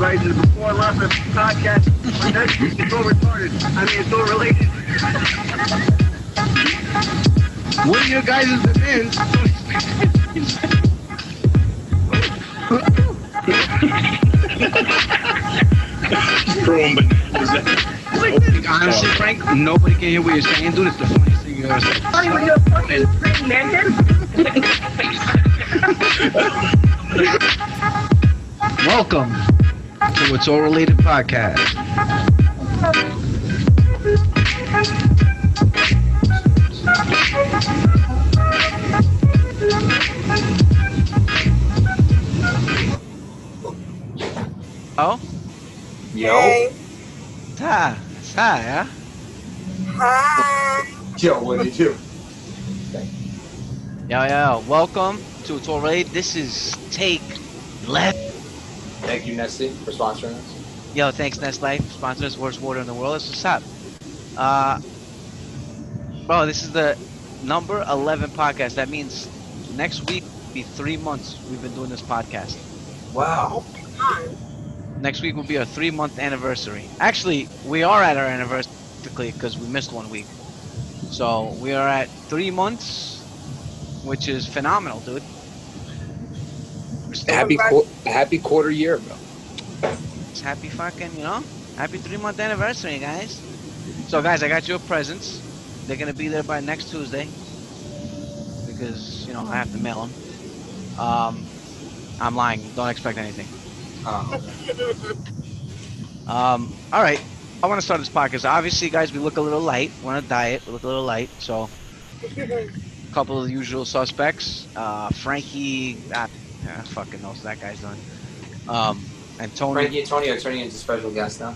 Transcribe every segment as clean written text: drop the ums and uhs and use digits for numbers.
everybody to the Before and After podcast. It's so retarded. I mean, it's all related. What are your guys' demands? Chrome bananas. Honestly, Frank, nobody can hear what you're saying, dude. It's the funniest thing you've ever said. Sorry, were you a fucking pregnant? Welcome to It's All Related Podcast. Oh? Yo. Hey. Hi, huh? Hi. Yo, what do you do? Yo, welcome to It's All Related. This is Take Left. Thank you, Nestle, for sponsoring us. Yo, thanks, Nest Life, sponsoring us. Worst water in the world. That's what's up. Bro, this is the number 11 podcast. That means next week will be 3 months we've been doing this podcast. Wow. Next week will be our 3-month anniversary. Actually, we are at our anniversary because we missed 1 week. So we are at 3 months, which is phenomenal, dude. Happy quarter year, bro. It's happy fucking, happy 3-month anniversary, guys. So, guys, I got your presents. They're going to be there by next Tuesday because, I have to mail them. I'm lying. Don't expect anything. All right, I want to start this podcast. Obviously, guys, we look a little light. We're on a diet. We look a little light. So, a couple of the usual suspects. Frankie, I fucking knows that guy's done. And Tony. Frankie and Tony are turning into special guests now.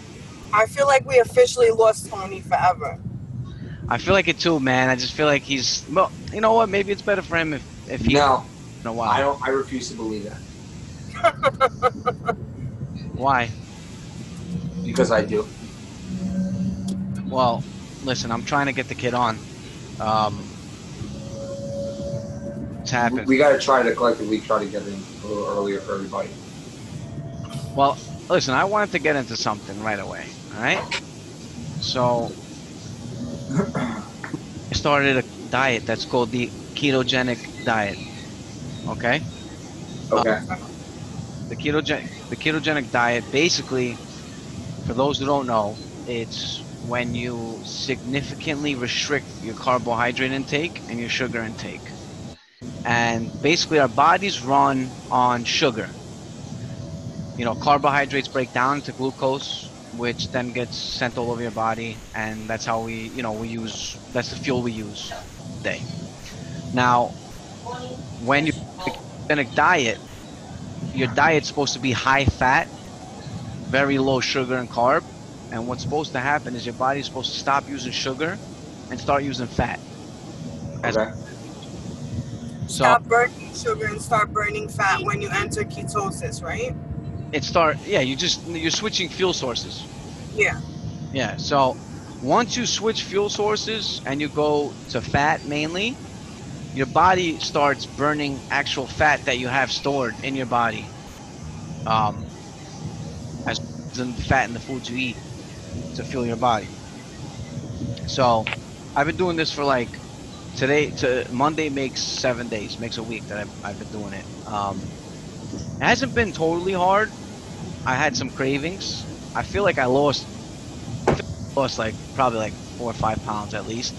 I feel like we officially lost Tony forever. I feel like it too, man. I just feel like he's. Well, you know what? Maybe it's better for him if he. No. In a while. I refuse to believe that. Why? Because I do. Well, listen, I'm trying to get the kid on. It's happened. We got to try to collectively try to get in a little earlier for everybody. Well, listen, I wanted to get into something right away. All right? So, I started a diet that's called the ketogenic diet. Okay? Okay. The ketogenic diet, basically, for those who don't know, it's when you significantly restrict your carbohydrate intake and your sugar intake. And basically, our bodies run on sugar. Carbohydrates break down to glucose, which then gets sent all over your body, and that's how we, that's the fuel we use today. Now, when you ketogenic diet, your diet's supposed to be high fat, very low sugar and carb, and what's supposed to happen is your body's supposed to stop using sugar and start using fat. Okay. Stop burning sugar and start burning fat when you enter ketosis, right? You're switching fuel sources. Yeah. So once you switch fuel sources and you go to fat mainly, your body starts burning actual fat that you have stored in your body, as the fat in the foods you eat to fuel your body. So, I've been doing this for today to Monday makes 7 days, makes a week that I've been doing it. It hasn't been totally hard. I had some cravings. I feel like I lost probably 4 or 5 pounds at least.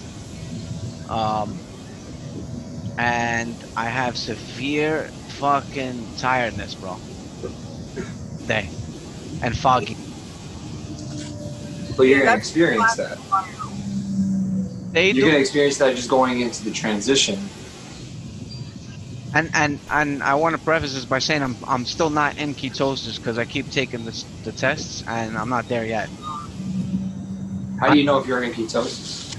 And I have severe fucking tiredness, bro. Dang. And foggy. But you're going to experience that. You're going to experience that just going into the transition. And I want to preface this by saying I'm still not in ketosis because I keep taking the tests and I'm not there yet. How do you know if you're in ketosis?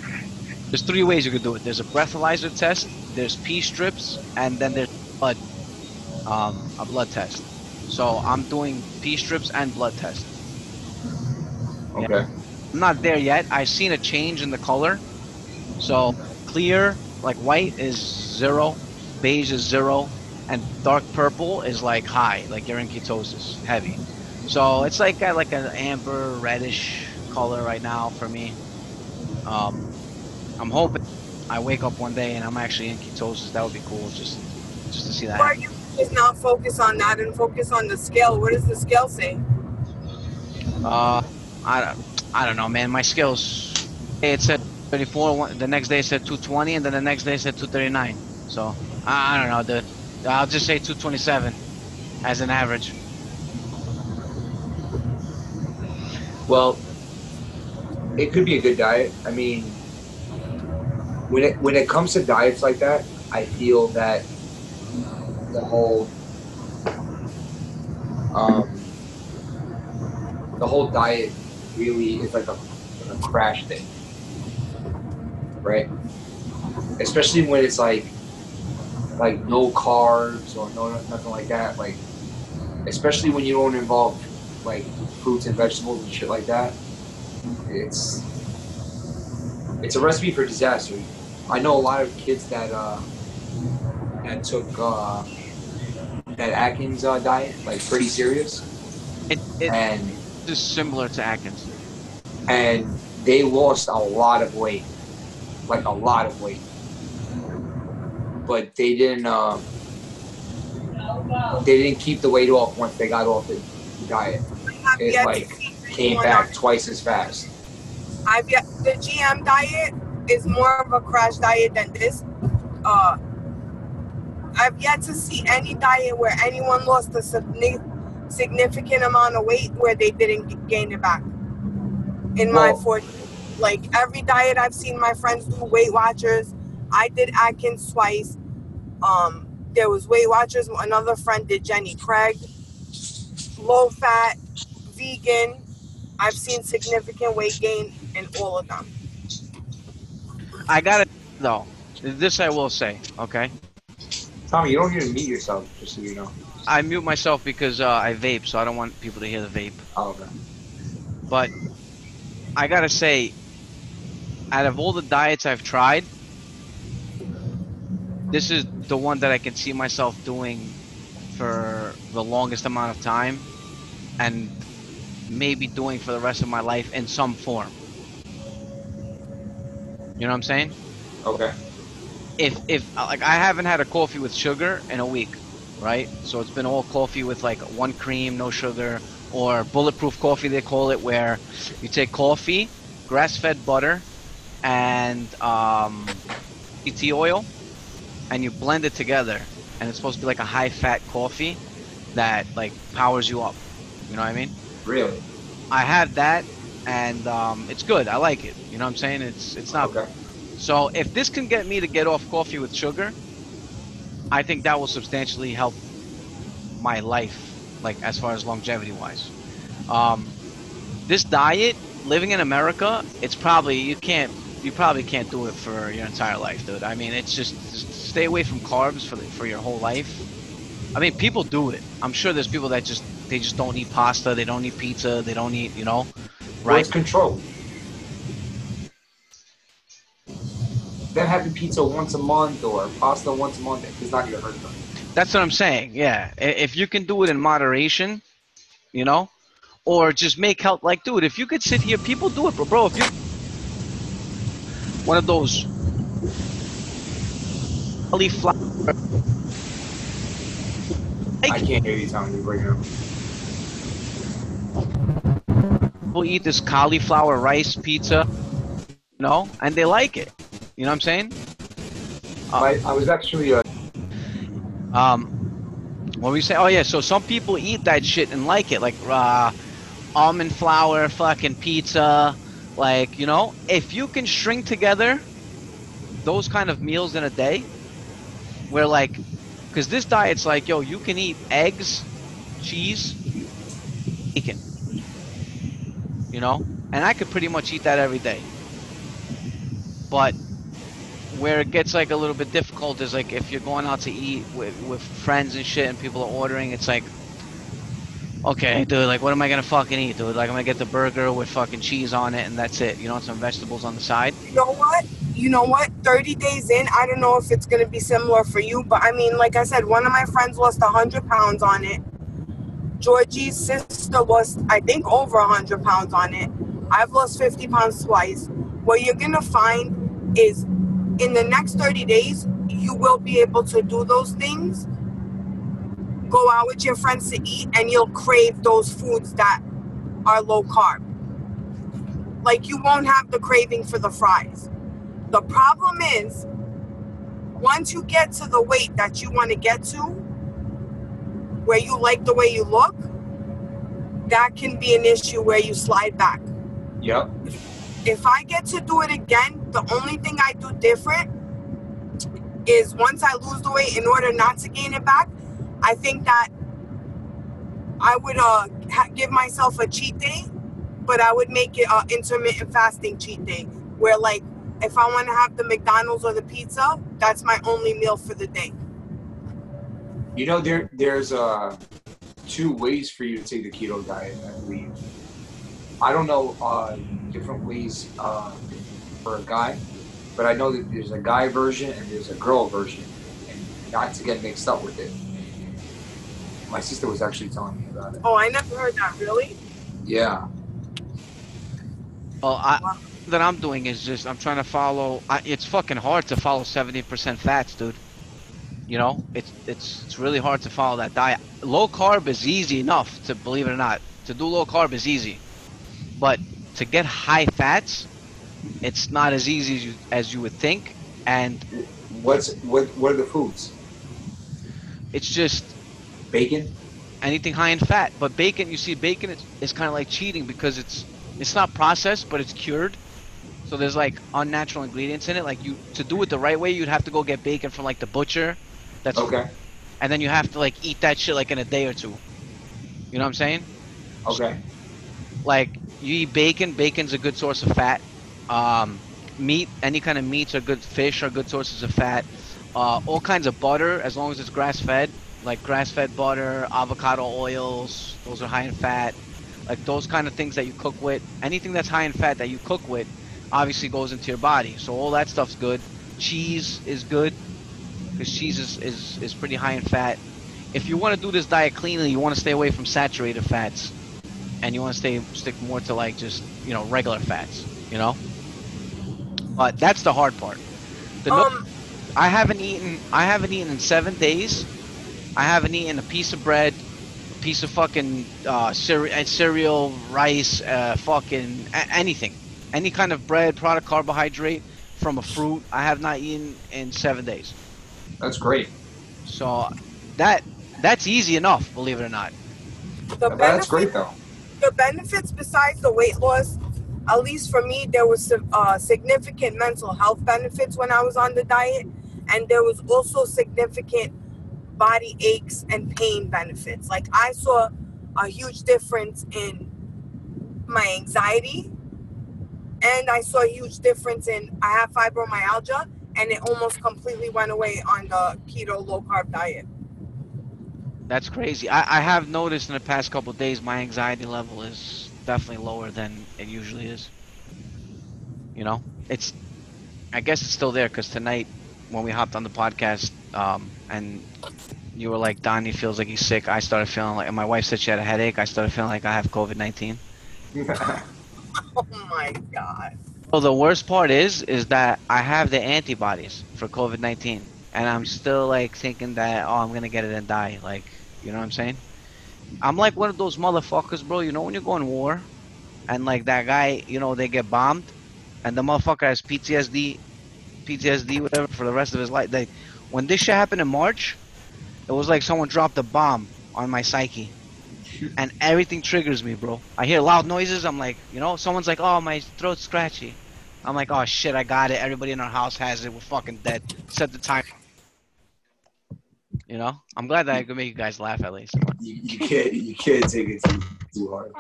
There's 3 ways you could do it. There's a breathalyzer test. There's pee strips, and then there's blood, a blood test. So I'm doing pee strips and blood test. Okay. Yeah. I'm not there yet. I've seen a change in the color. So clear, white is 0, beige is 0, and dark purple is high, you're in ketosis, heavy. So it's like got like an amber reddish color right now for me. I'm hoping I wake up one day and I'm actually in ketosis. That would be cool, just to see that. Why are you just not focus on that and focus on the scale? What does the scale say? I don't know, man. My scales, it said 34. The next day it said 220, and then the next day it said 239. So I don't know. I'll just say 227 as an average. Well, it could be a good diet. I mean, when it comes to diets like that, I feel that the whole diet really is like a crash thing, right? Especially when it's like no carbs or nothing like that. Like, especially when you don't involve like fruits and vegetables and shit like that. It's a recipe for disaster. I know a lot of kids that took that Atkins diet like pretty serious. And is similar to Atkins. And they lost a lot of weight, like a lot of weight. But they didn't keep the weight off once they got off the diet. It like came back twice as fast. The GM diet is more of a crash diet than this. I've yet to see any diet where anyone lost a significant amount of weight where they didn't gain it back. Like every diet I've seen my friends do, Weight Watchers. I did Atkins twice. There was Weight Watchers. Another friend did Jenny Craig. Low fat, vegan. I've seen significant weight gain in all of them. I got it though. This I will say, okay? Tommy, you don't need to mute yourself, just so you know. I mute myself because I vape, so I don't want people to hear the vape. Oh, okay. But I gotta say, out of all the diets I've tried, this is the one that I can see myself doing for the longest amount of time, and maybe doing for the rest of my life in some form. You know what I'm saying? Okay. If like I haven't had a coffee with sugar in a week, right? So it's been all coffee with like one cream, no sugar, or bulletproof coffee they call it, where you take coffee, grass-fed butter, and PT oil, and you blend it together, and it's supposed to be like a high-fat coffee that like powers you up. You know what I mean? Really? I had that, and it's good. I like it. You know what I'm saying? It's not okay. So if this can get me to get off coffee with sugar, I think that will substantially help my life, like as far as longevity-wise. This diet, living in America, it's probably you probably can't do it for your entire life, dude. I mean, it's just stay away from carbs for your whole life. I mean, people do it. I'm sure there's people that just don't eat pasta, they don't eat pizza, they don't eat, you know, right? It's controlled. They're having pizza once a month or pasta once a month. It's not going to hurt them. That's what I'm saying, yeah. If you can do it in moderation, you know, or just make health. Like, dude, if you could sit here, people do it, bro. If you one of those cauliflower. I can't hear you, Tommy. You're breaking up. People eat this cauliflower rice pizza, you know, and they like it. You know what I'm saying? I was actually. What were you saying? Oh yeah, so some people eat that shit and like it, like almond flour, fucking pizza, like, you know. If you can string together those kind of meals in a day, where like, because this diet's like, yo, you can eat eggs, cheese, bacon, you know, and I could pretty much eat that every day. But where it gets like a little bit difficult is like if you're going out to eat with friends and shit and people are ordering, it's like, okay, dude, like what am I gonna fucking eat, dude? Like I'm gonna get the burger with fucking cheese on it and that's it, you know, some vegetables on the side. You know what? 30 days in, I don't know if it's gonna be similar for you, but I mean, like I said, one of my friends lost 100 pounds on it. Georgie's sister was, I think, over 100 pounds on it. I've lost 50 pounds twice. What you're going to find is in the next 30 days, you will be able to do those things, go out with your friends to eat, and you'll crave those foods that are low carb. Like, you won't have the craving for the fries. The problem is, once you get to the weight that you want to get to, where you like the way you look, that can be an issue where you slide back. Yep. If I get to do it again, the only thing I do different is once I lose the weight, in order not to gain it back, I think that I would give myself a cheat day, but I would make it an intermittent fasting cheat day where, like, if I want to have the McDonald's or the pizza, that's my only meal for the day. You know, there's 2 ways for you to take the keto diet, I believe. I don't know different ways for a guy, but I know that there's a guy version and there's a girl version, and not to get mixed up with it. My sister was actually telling me about it. Oh, I never heard that, really? Yeah. Well, that I'm doing is just, I'm trying to follow, it's fucking hard to follow 70% fats, dude. You know, it's really hard to follow that diet. Low carb is easy enough, to believe it or not. To do low carb is easy. But to get high fats, it's not as easy as you would think. And what are the foods? It's just bacon, anything high in fat. But bacon, you see, bacon is kind of like cheating because it's not processed, but it's cured. So there's like unnatural ingredients in it. Like, you to do it the right way, you'd have to go get bacon from like the butcher. That's okay. And then you have to like eat that shit like in a day or 2. You know what I'm saying? Okay. So, like, you eat bacon. Bacon's a good source of fat. Meat, any kind of meats are good. Fish are good sources of fat. All kinds of butter, as long as it's grass-fed. Like grass-fed butter, avocado oils. Those are high in fat. Like those kind of things that you cook with. Anything that's high in fat that you cook with obviously goes into your body. So all that stuff's good. Cheese is good because cheese is pretty high in fat. If you want to do this diet cleanly, you want to stay away from saturated fats, and you want to stick more to like just, you know, regular fats, you know? But that's the hard part. I haven't eaten in 7 days. I haven't eaten a piece of bread, a piece of fucking cereal, rice, fucking anything. Any kind of bread, product, carbohydrate from a fruit, I have not eaten in 7 days. That's great. So that's easy enough, believe it or not. That's great, though. The benefits besides the weight loss, at least for me, there was significant mental health benefits when I was on the diet. And there was also significant body aches and pain benefits. Like, I saw a huge difference in my anxiety. And I saw a huge difference in, I have fibromyalgia, and it almost completely went away on the keto low-carb diet. That's crazy. I have noticed in the past couple of days my anxiety level is definitely lower than it usually is. You know? I guess it's still there, because tonight when we hopped on the podcast and you were like, Donnie feels like he's sick, I started feeling like, and my wife said she had a headache, I started feeling like I have COVID-19. Oh my God. Well, the worst part is that I have the antibodies for COVID-19, and I'm still like thinking that, oh, I'm going to get it and die. Like, you know what I'm saying? I'm like one of those motherfuckers, bro. You know, when you go in war and like that guy, you know, they get bombed and the motherfucker has PTSD, whatever, for the rest of his life. Like, when this shit happened in March, it was like someone dropped a bomb on my psyche. And everything triggers me, bro. I hear loud noises. I'm like, you know, someone's like, oh, my throat's scratchy. I'm like, oh, shit, I got it. Everybody in our house has it. We're fucking dead. Set the time. You know? I'm glad that I could make you guys laugh at least. You can't take it too hard.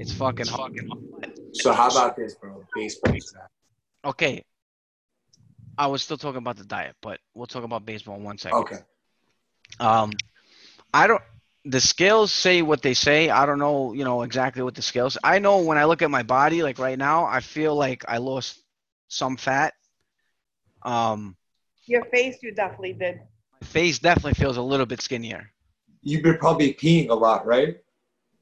It's fucking hard. So how about this, bro? Baseball. Okay. I was still talking about the diet, but we'll talk about baseball in 1 second. Okay. The scales say what they say. I don't know, you know, exactly what the scales. I know when I look at my body, like right now, I feel like I lost some fat. Your face, you definitely did. My face definitely feels a little bit skinnier. You've been probably peeing a lot, right?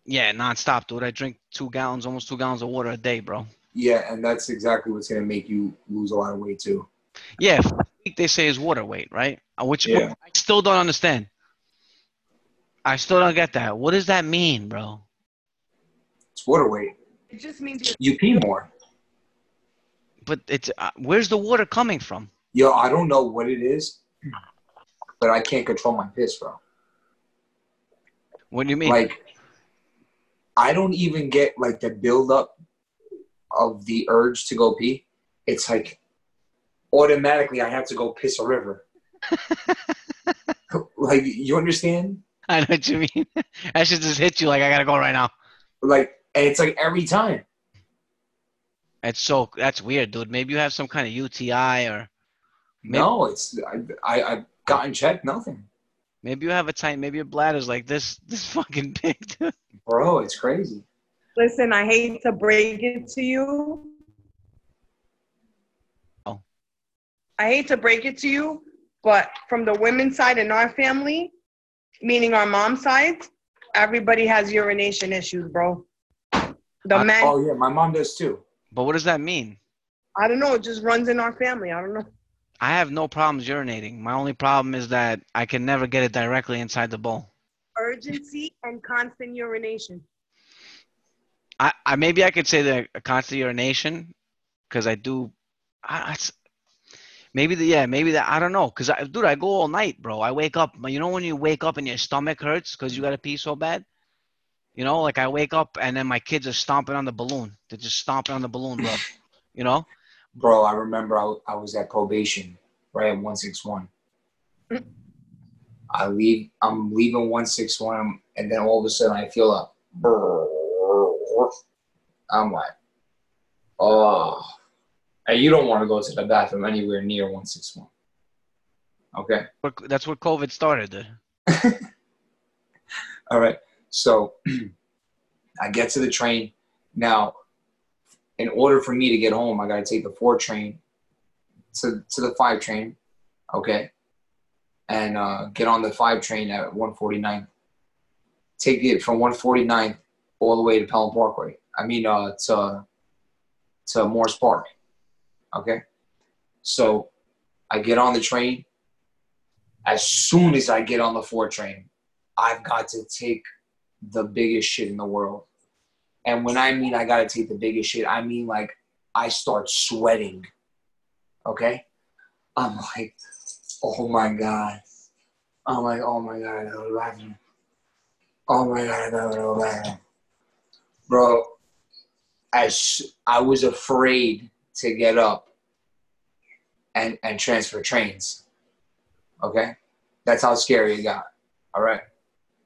Yeah, nonstop, dude. I drink 2 gallons, almost 2 gallons of water a day, bro. Yeah, and that's exactly what's going to make you lose a lot of weight, too. Yeah, they say is water weight, right? Which I still don't understand. I still don't get that. What does that mean, bro? It's water weight. It just means you pee more. But it's where's the water coming from? Yo, I don't know what it is, but I can't control my piss, bro. What do you mean? Like, I don't even get, like, the buildup of the urge to go pee. It's like automatically I have to go piss a river. Like, you understand? I know what you mean. That should just hit you like, I got to go right now. Like, and it's like every time. That's weird, dude. Maybe you have some kind of UTI or. Maybe, no, I've gotten checked. Nothing. Maybe you have a tight. Maybe your bladder's like this fucking big, dude. Bro, it's crazy. Listen, I hate to break it to you. Oh. I hate to break it to you, but from the women's side in our family, meaning our mom's side, everybody has urination issues, bro. The men. Oh, yeah. My mom does, too. But what does that mean? I don't know. It just runs in our family. I don't know. I have no problems urinating. My only problem is that I can never get it directly inside the bowl. Urgency and constant urination. I maybe I could say that a constant urination because I do. I don't know. Because, dude, I go all night, bro. I wake up. You know when you wake up and your stomach hurts because you got to pee so bad? You know, like I wake up and then my kids are stomping on the balloon. They're just stomping on the balloon, bro. You know? Bro, I remember I was at probation, right, at 161. I'm leaving 161, and then all of a sudden I feel like, I'm like, oh. And you don't want to go to the bathroom anywhere near 161. Okay? That's where COVID started, dude. All right. So I get to the train. Now, in order for me to get home, I got to take the 4 train to the 5 train, okay, and get on the 5 train at 149. Take it from 149 all the way to Pelham Parkway. I mean, to Morris Park, okay? So I get on the train. As soon as I get on the 4 train, I've got to take the biggest shit in the world. And when I mean I gotta take the biggest shit, I mean like I start sweating. Okay? I'm like, oh my God. I'm like, oh my God, I gotta go bathroom. Oh my God, I gotta go bathroom. Bro, I was afraid to get up and transfer trains. Okay? That's how scary it got. All right?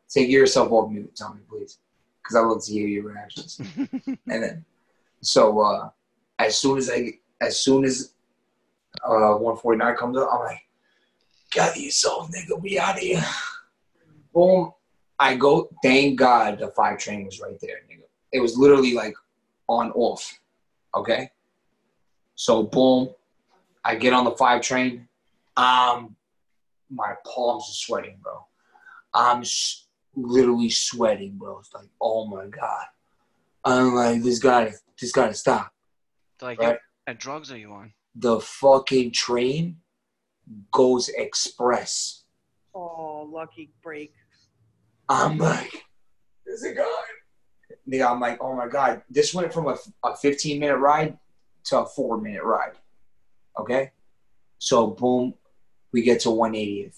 Take yourself off mute, Tommy, please. Because I love to hear your reactions. And then, so as soon as 149 comes up, I'm like, "Gather yourself, nigga, we out of here." Boom, I go. Thank God the 5 train was right there, nigga. It was literally like on off. Okay, so boom, I get on the 5 train. My palms are sweating, bro. I'm literally sweating, bro. It's like, oh my God. I'm like, this gotta stop. Like, right? What drugs are you on? The fucking train goes express. Oh, lucky break. I'm like, is it gone? I'm like, oh my God. This went from a 15-minute ride to a 4-minute ride. Okay? So, boom, we get to 180th.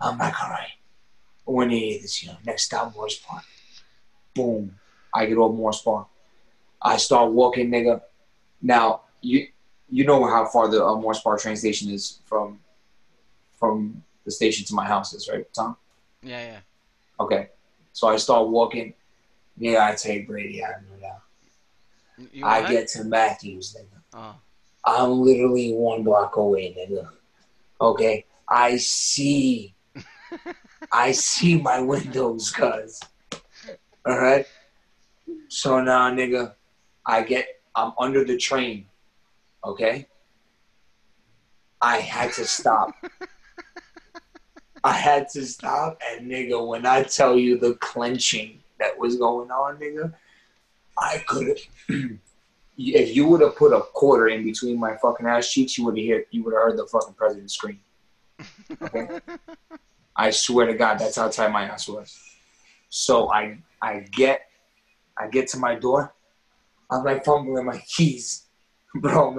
I'm like, all right. 180 this year. Next stop, Morris Park. Boom. I get off Morris Park. I start walking, nigga. Now, you know how far the Morris Park train station is from the station to my house is, right, Tom? Yeah, yeah. Okay. So I start walking. Yeah, I take Brady Avenue now. I get to Matthews, nigga. Oh. I'm literally 1 block away, nigga. Okay. I see my windows, cuz. All right? So now, nigga, I'm under the train, okay? I had to stop. I had to stop. And nigga, when I tell you the clenching that was going on, nigga, I could have. If you would have put a quarter in between my fucking ass cheeks, you would have heard the fucking president scream. Okay? I swear to God, that's how tight my ass was. So I get to my door. I'm like fumbling my keys, bro. I'm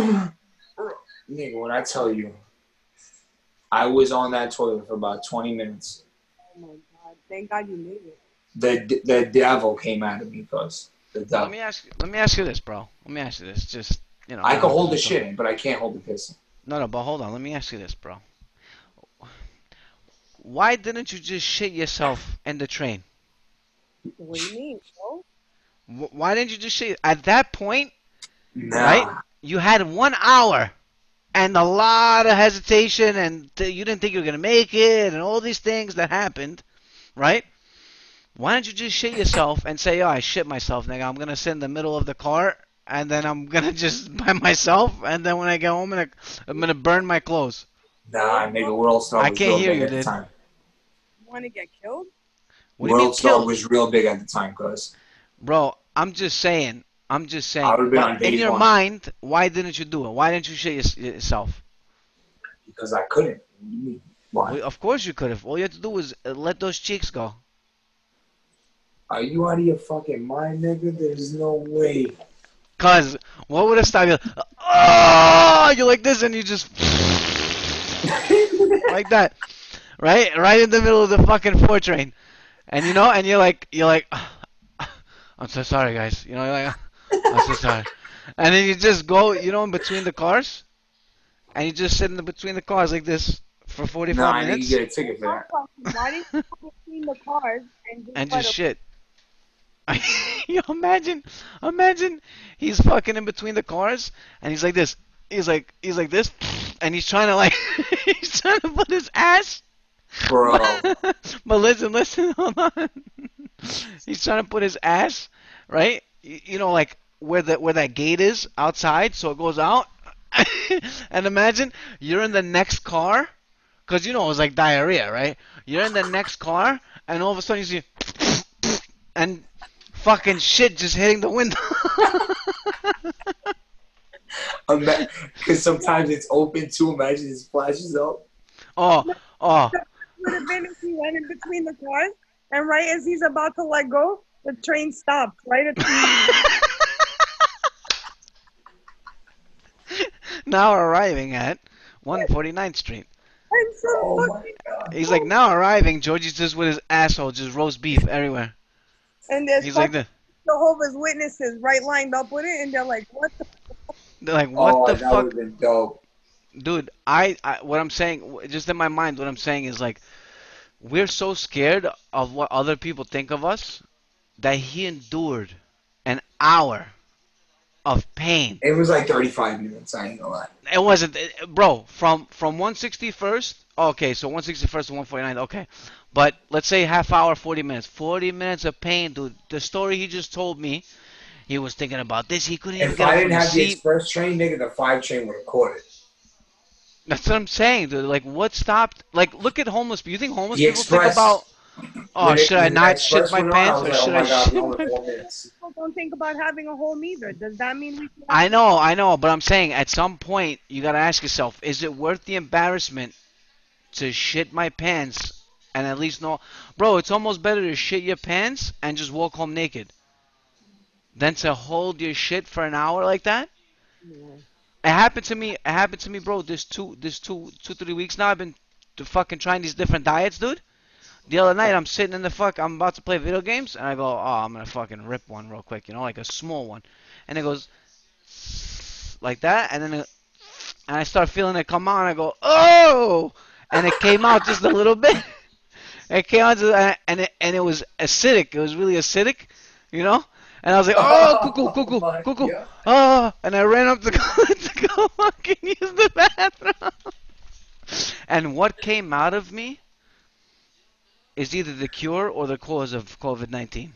like, nigga, when I tell you, I was on that toilet for about 20 minutes. Oh my God! Thank God you made it. The devil came out of me, cause the devil. Let me ask you this, bro. Just, you know. I can hold the shit in, but I can't hold the piss. No, but hold on. Let me ask you this, bro. Why didn't you just shit yourself in the train? What do you mean, bro? Why didn't you just shit at that point? Nah. Right? You had 1 hour and a lot of hesitation, and you didn't think you were gonna make it, and all these things that happened, right? Why don't you just shit yourself and say, oh, I shit myself, nigga. I'm going to sit in the middle of the car, and then I'm going to just by myself, and then when I get home, I'm going to burn my clothes. Nah, nigga, World Star was real big at the time. I can't hear you, dude. You want to get killed? World Star was real big at the time, cuz. Bro, I'm just saying. In your mind, why didn't you do it? Why didn't you shit yourself? Because I couldn't. Why? Well, of course you could have. All you had to do was let those cheeks go. Are you out of your fucking mind, nigga? There's no way. Cause what would have stopped you? Oh, you're like this, and you just like that, right in the middle of the fucking 4 train, and you know, and you're like, oh, I'm so sorry, guys. You know, you're like, oh, I'm so sorry, and then you just go, you know, in between the cars, and you just sit in between the cars like this for 45 minutes. No, I need to get a ticket for that. Why did you go between the cars and just shit? You imagine he's fucking in between the cars and he's like this, he's like this, and he's trying to like he's trying to put his ass, bro. But listen, hold on. He's trying to put his ass right, you know, like where that gate is outside, so it goes out. And imagine you're in the next car, cause you know it was like diarrhea, right? You're in the next car, and all of a sudden you see. And fucking shit just hitting the window. Because sometimes it's open too. Imagine it splashes up. Oh. Would have been if he went in between the cars, and right as he's about to let go, the train stopped right at the now arriving at 149th Street. I'm so fucking. He's like, now arriving. Georgie's just with his asshole, just roast beef everywhere. And there's like the Jehovah's Witnesses right lined up with it, and they're like, what the fuck? They're like, what the fuck? That would have been dope. Dude, what I'm saying, just in my mind, what I'm saying is like, we're so scared of what other people think of us that he endured an hour of pain. It was like 35 minutes, I ain't gonna lie. It wasn't, bro, from 161st, okay, so 161st to 149th, okay. But let's say half hour, 40 minutes. 40 minutes of pain, dude. The story he just told me, he was thinking about this. He couldn't even get out of the seat. If I didn't have the express train, nigga, the 5 train would have caught it. That's what I'm saying, dude. Like, what stopped? Like, look at homeless people. You think homeless people think about, oh, should I not shit my pants or should I shit my pants? People don't think about having a home either. Does that mean we can? I know. But I'm saying at some point, you got to ask yourself, is it worth the embarrassment to shit my pants? And at least know, bro, it's almost better to shit your pants and just walk home naked than to hold your shit for an hour like that. Yeah. It happened to me, bro. This 3 weeks now I've been fucking trying these different diets, dude. The other night I'm sitting in the fuck, I'm about to play video games, and I go, oh, I'm gonna fucking rip one real quick, you know, like a small one. And it goes like that, and then and I start feeling it come out, and I go, oh, and it came out just a little bit. It came out and it was acidic. It was really acidic, you know. And I was like, oh, cuckoo, oh! And I ran up to go fucking use the bathroom. And what came out of me is either the cure or the cause of COVID-19.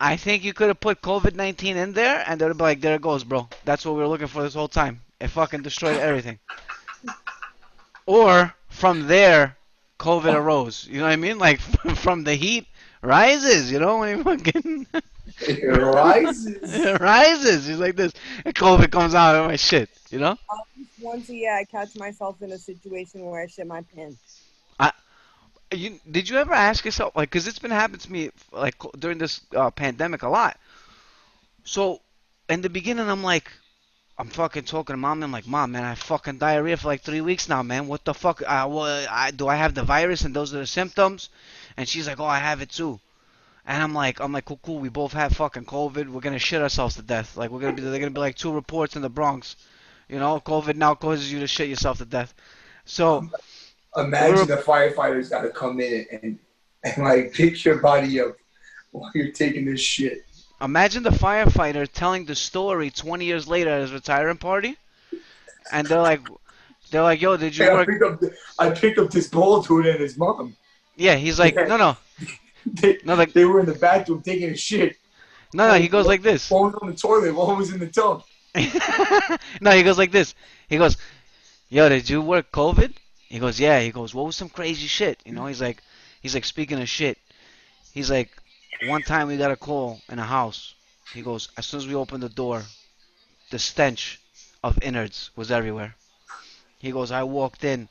I think you could have put COVID-19 in there, and they'd be like, there it goes, bro. That's what we were looking for this whole time. It fucking destroyed everything. Or from there, COVID arose. You know what I mean? Like from the heat rises. You know when fucking. It rises. It rises. It's like this. And COVID comes out of my shit. You know. Once a year, I catch myself in a situation where I shit my pants. Did you ever ask yourself, like, because it's been happening to me, like, during this pandemic a lot. So, in the beginning, I'm like, I'm fucking talking to Mom, and I'm like, Mom, man, I have fucking diarrhea for like 3 weeks now, man. What the fuck? Do I have the virus and those are the symptoms? And she's like, oh, I have it too. And I'm like, cool, we both have fucking COVID. We're going to shit ourselves to death. Like, they're going to be like 2 reports in the Bronx. You know, COVID now causes you to shit yourself to death. So... Imagine the firefighters got to come in and like pick your body up while you're taking this shit. Imagine the firefighter telling the story 20 years later at his retirement party, and they're like, yo, did you work? I picked up this bald dude and his mom. Yeah, he's like, no. They were in the bathroom taking a shit. No, he goes like this. One was on the toilet, one was in the tub. No, he goes like this. He goes, yo, did you work COVID? He goes, yeah. He goes, what was some crazy shit? You know, he's like, speaking of shit, he's like, one time we got a call in a house. He goes, as soon as we opened the door, the stench of innards was everywhere. He goes, I walked in.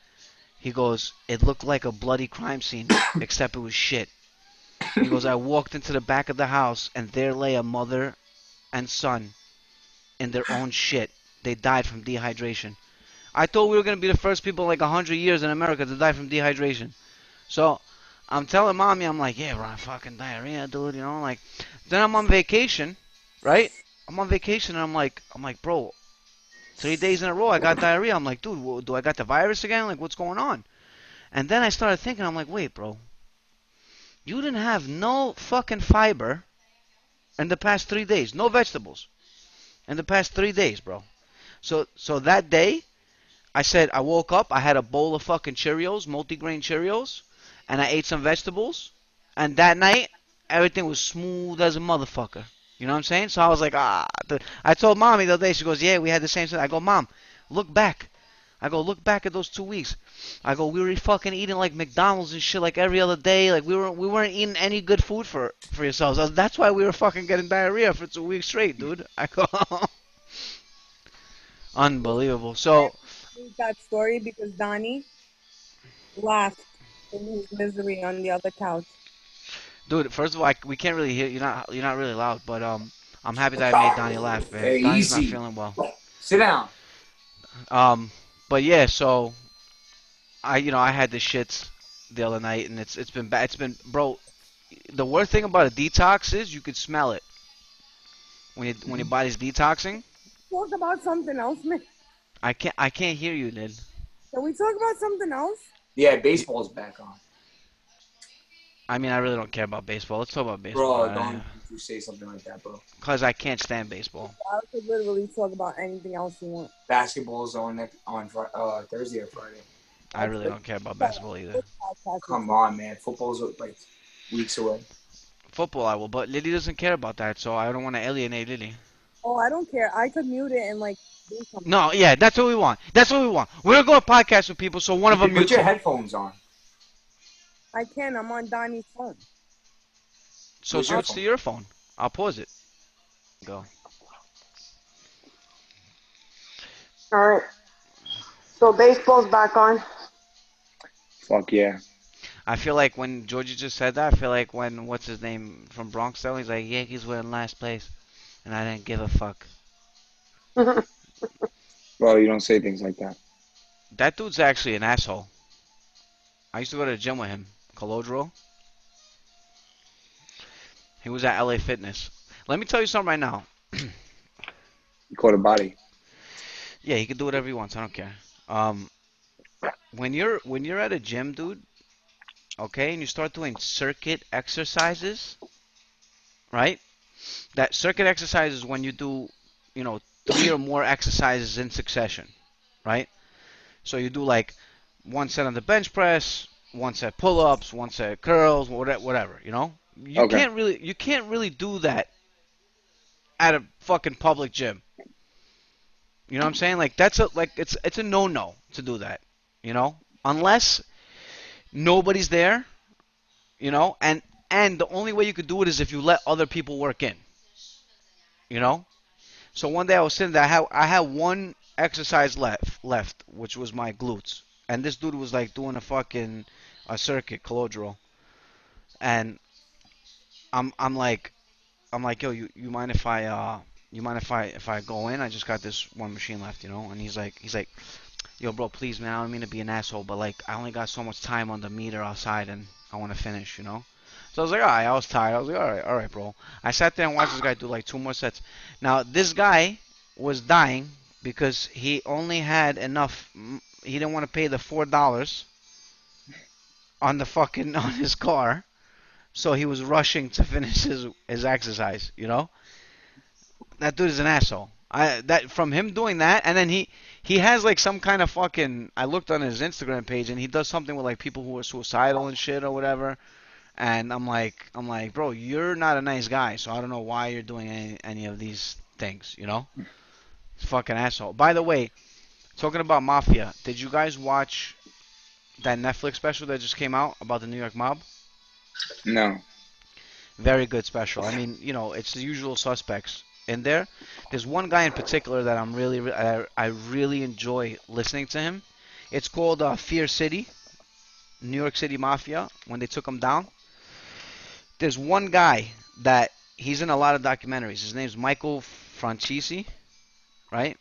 He goes, it looked like a bloody crime scene, except it was shit. He goes, I walked into the back of the house, and there lay a mother and son in their own shit. They died from dehydration. I thought we were going to be the first people in like 100 years in America to die from dehydration. So I'm telling Mommy, I'm like, yeah, we're on fucking diarrhea, dude, you know, like. Then I'm on vacation, right? I'm on vacation and I'm like, bro, 3 days in a row I got diarrhea. I'm like, dude, do I got the virus again? Like, what's going on? And then I started thinking, I'm like, wait, bro, you didn't have no fucking fiber in the past 3 days, no vegetables in the past 3 days, bro. So that day, I said, I woke up, I had a bowl of fucking Cheerios, multigrain Cheerios, and I ate some vegetables, and that night, everything was smooth as a motherfucker. You know what I'm saying? So I was like, I told Mommy the other day, she goes, yeah, we had the same thing. I go, Mom, look back. I go, look back at those 2 weeks. I go, we were fucking eating like McDonald's and shit like every other day. Like, we weren't eating any good food for yourselves. That's why we were fucking getting diarrhea for 2 weeks straight, dude. I go, unbelievable. So... that story because Donnie laughed in his misery on the other couch. Dude, first of all, we can't really hear you. You're not really loud, but I'm happy that I made Donnie laugh, man. Hey, Donnie's easy. Not feeling well. Sit down. But yeah, so I had the shits the other night, and it's been bad. It's been, bro. The worst thing about a detox is you could smell it when your body's detoxing. Talk about something else, man. I can't hear you, Lynn. Can we talk about something else? Yeah, baseball's back on. I mean, I really don't care about baseball. Let's talk about baseball. Bro, don't you say something like that, bro. Because I can't stand baseball. I could literally talk about anything else you want. Basketball's on Thursday or Friday. I really don't care about basketball either. Come on, man. Football's like weeks away. Football, I will. But Lily doesn't care about that, so I don't want to alienate Lily. Oh, I don't care. I could mute it and, like, no, yeah, that's what we want. That's what we want. We're going to podcast with people, so one of them... Put your headphones on. I can. I'm on Donnie's phone. So switch to your phone. I'll pause it. Go. All right. So baseball's back on. Fuck yeah. I feel like when Georgie just said that, I feel like when, what's his name, from Bronxville, he's like, Yankees were in last place, and I didn't give a fuck. Bro, you don't say things like that. That dude's actually an asshole. I used to go to the gym with him, Colodro. He was at LA Fitness. Let me tell you something right now. You caught a body. Yeah, he can do whatever he wants. I don't care. When you're at a gym, dude, okay, and you start doing circuit exercises, right? That circuit exercise is when you do, 3 or more exercises in succession, right? So you do like 1 set on the bench press, 1 set pull-ups, 1 set curls, whatever, you know? You can't really do that at a fucking public gym. You know what I'm saying? Like that's a it's a no-no to do that. You know, unless nobody's there. You know, and the only way you could do it is if you let other people work in. You know, so one day I was sitting there. I had one exercise left, which was my glutes, and this dude was like doing a circuit colloidal, and I'm like, yo, you mind if I if I go in? I just got this one machine left, you know. And he's like, yo, bro, please, man, I don't mean to be an asshole, but like, I only got so much time on the meter outside, and I want to finish, you know. So I was like, all right, I was tired. I was like, all right, bro. I sat there and watched this guy do like two more sets. Now this guy was dying because he only had enough. He didn't want to pay the $4 on the on his car, so he was rushing to finish his exercise. You know, that dude is an asshole. From him doing that, and then he has like some kind of I looked on his Instagram page, and he does something with like people who are suicidal and shit or whatever. And I'm like, bro, you're not a nice guy, so I don't know why you're doing any of these things, you know? It's a fucking asshole. By the way, talking about Mafia, did you guys watch that Netflix special that just came out about the New York mob? No. Very good special. I mean, you know, it's the usual suspects in there. There's one guy in particular that I'm really, I really enjoy listening to him. It's called Fear City, New York City Mafia, when they took him down. There's one guy that he's in a lot of documentaries. His name's Michael Franchisi, right?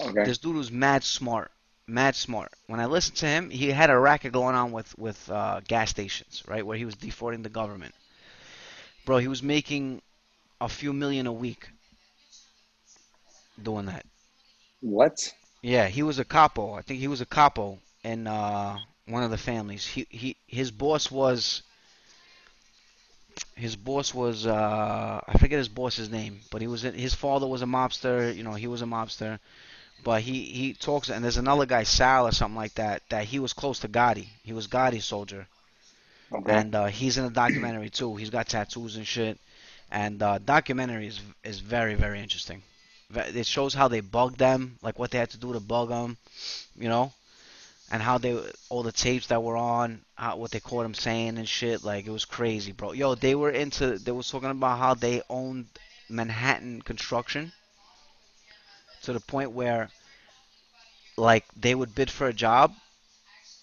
Okay. This dude was mad smart. When I listened to him, he had a racket going on with gas stations, right, where he was defrauding the government. Bro, he was making a few million a week doing that. What? Yeah, he was a capo. I think he was a capo in one of the families. His boss was I forget his boss's name, but his father was a mobster, you know, he was a mobster, but he talks, and there's another guy, Sal or something like that he was close to Gotti. He was Gotti's soldier. Okay. And he's in a documentary too. He's got tattoos and shit, and documentary is very, very interesting. It shows how they bugged them, like what they had to do to bug them, you know, and how they, all the tapes that were on, what they caught him saying and shit. Like, it was crazy, bro. Yo, they was talking about how they owned Manhattan construction to the point where, like, they would bid for a job,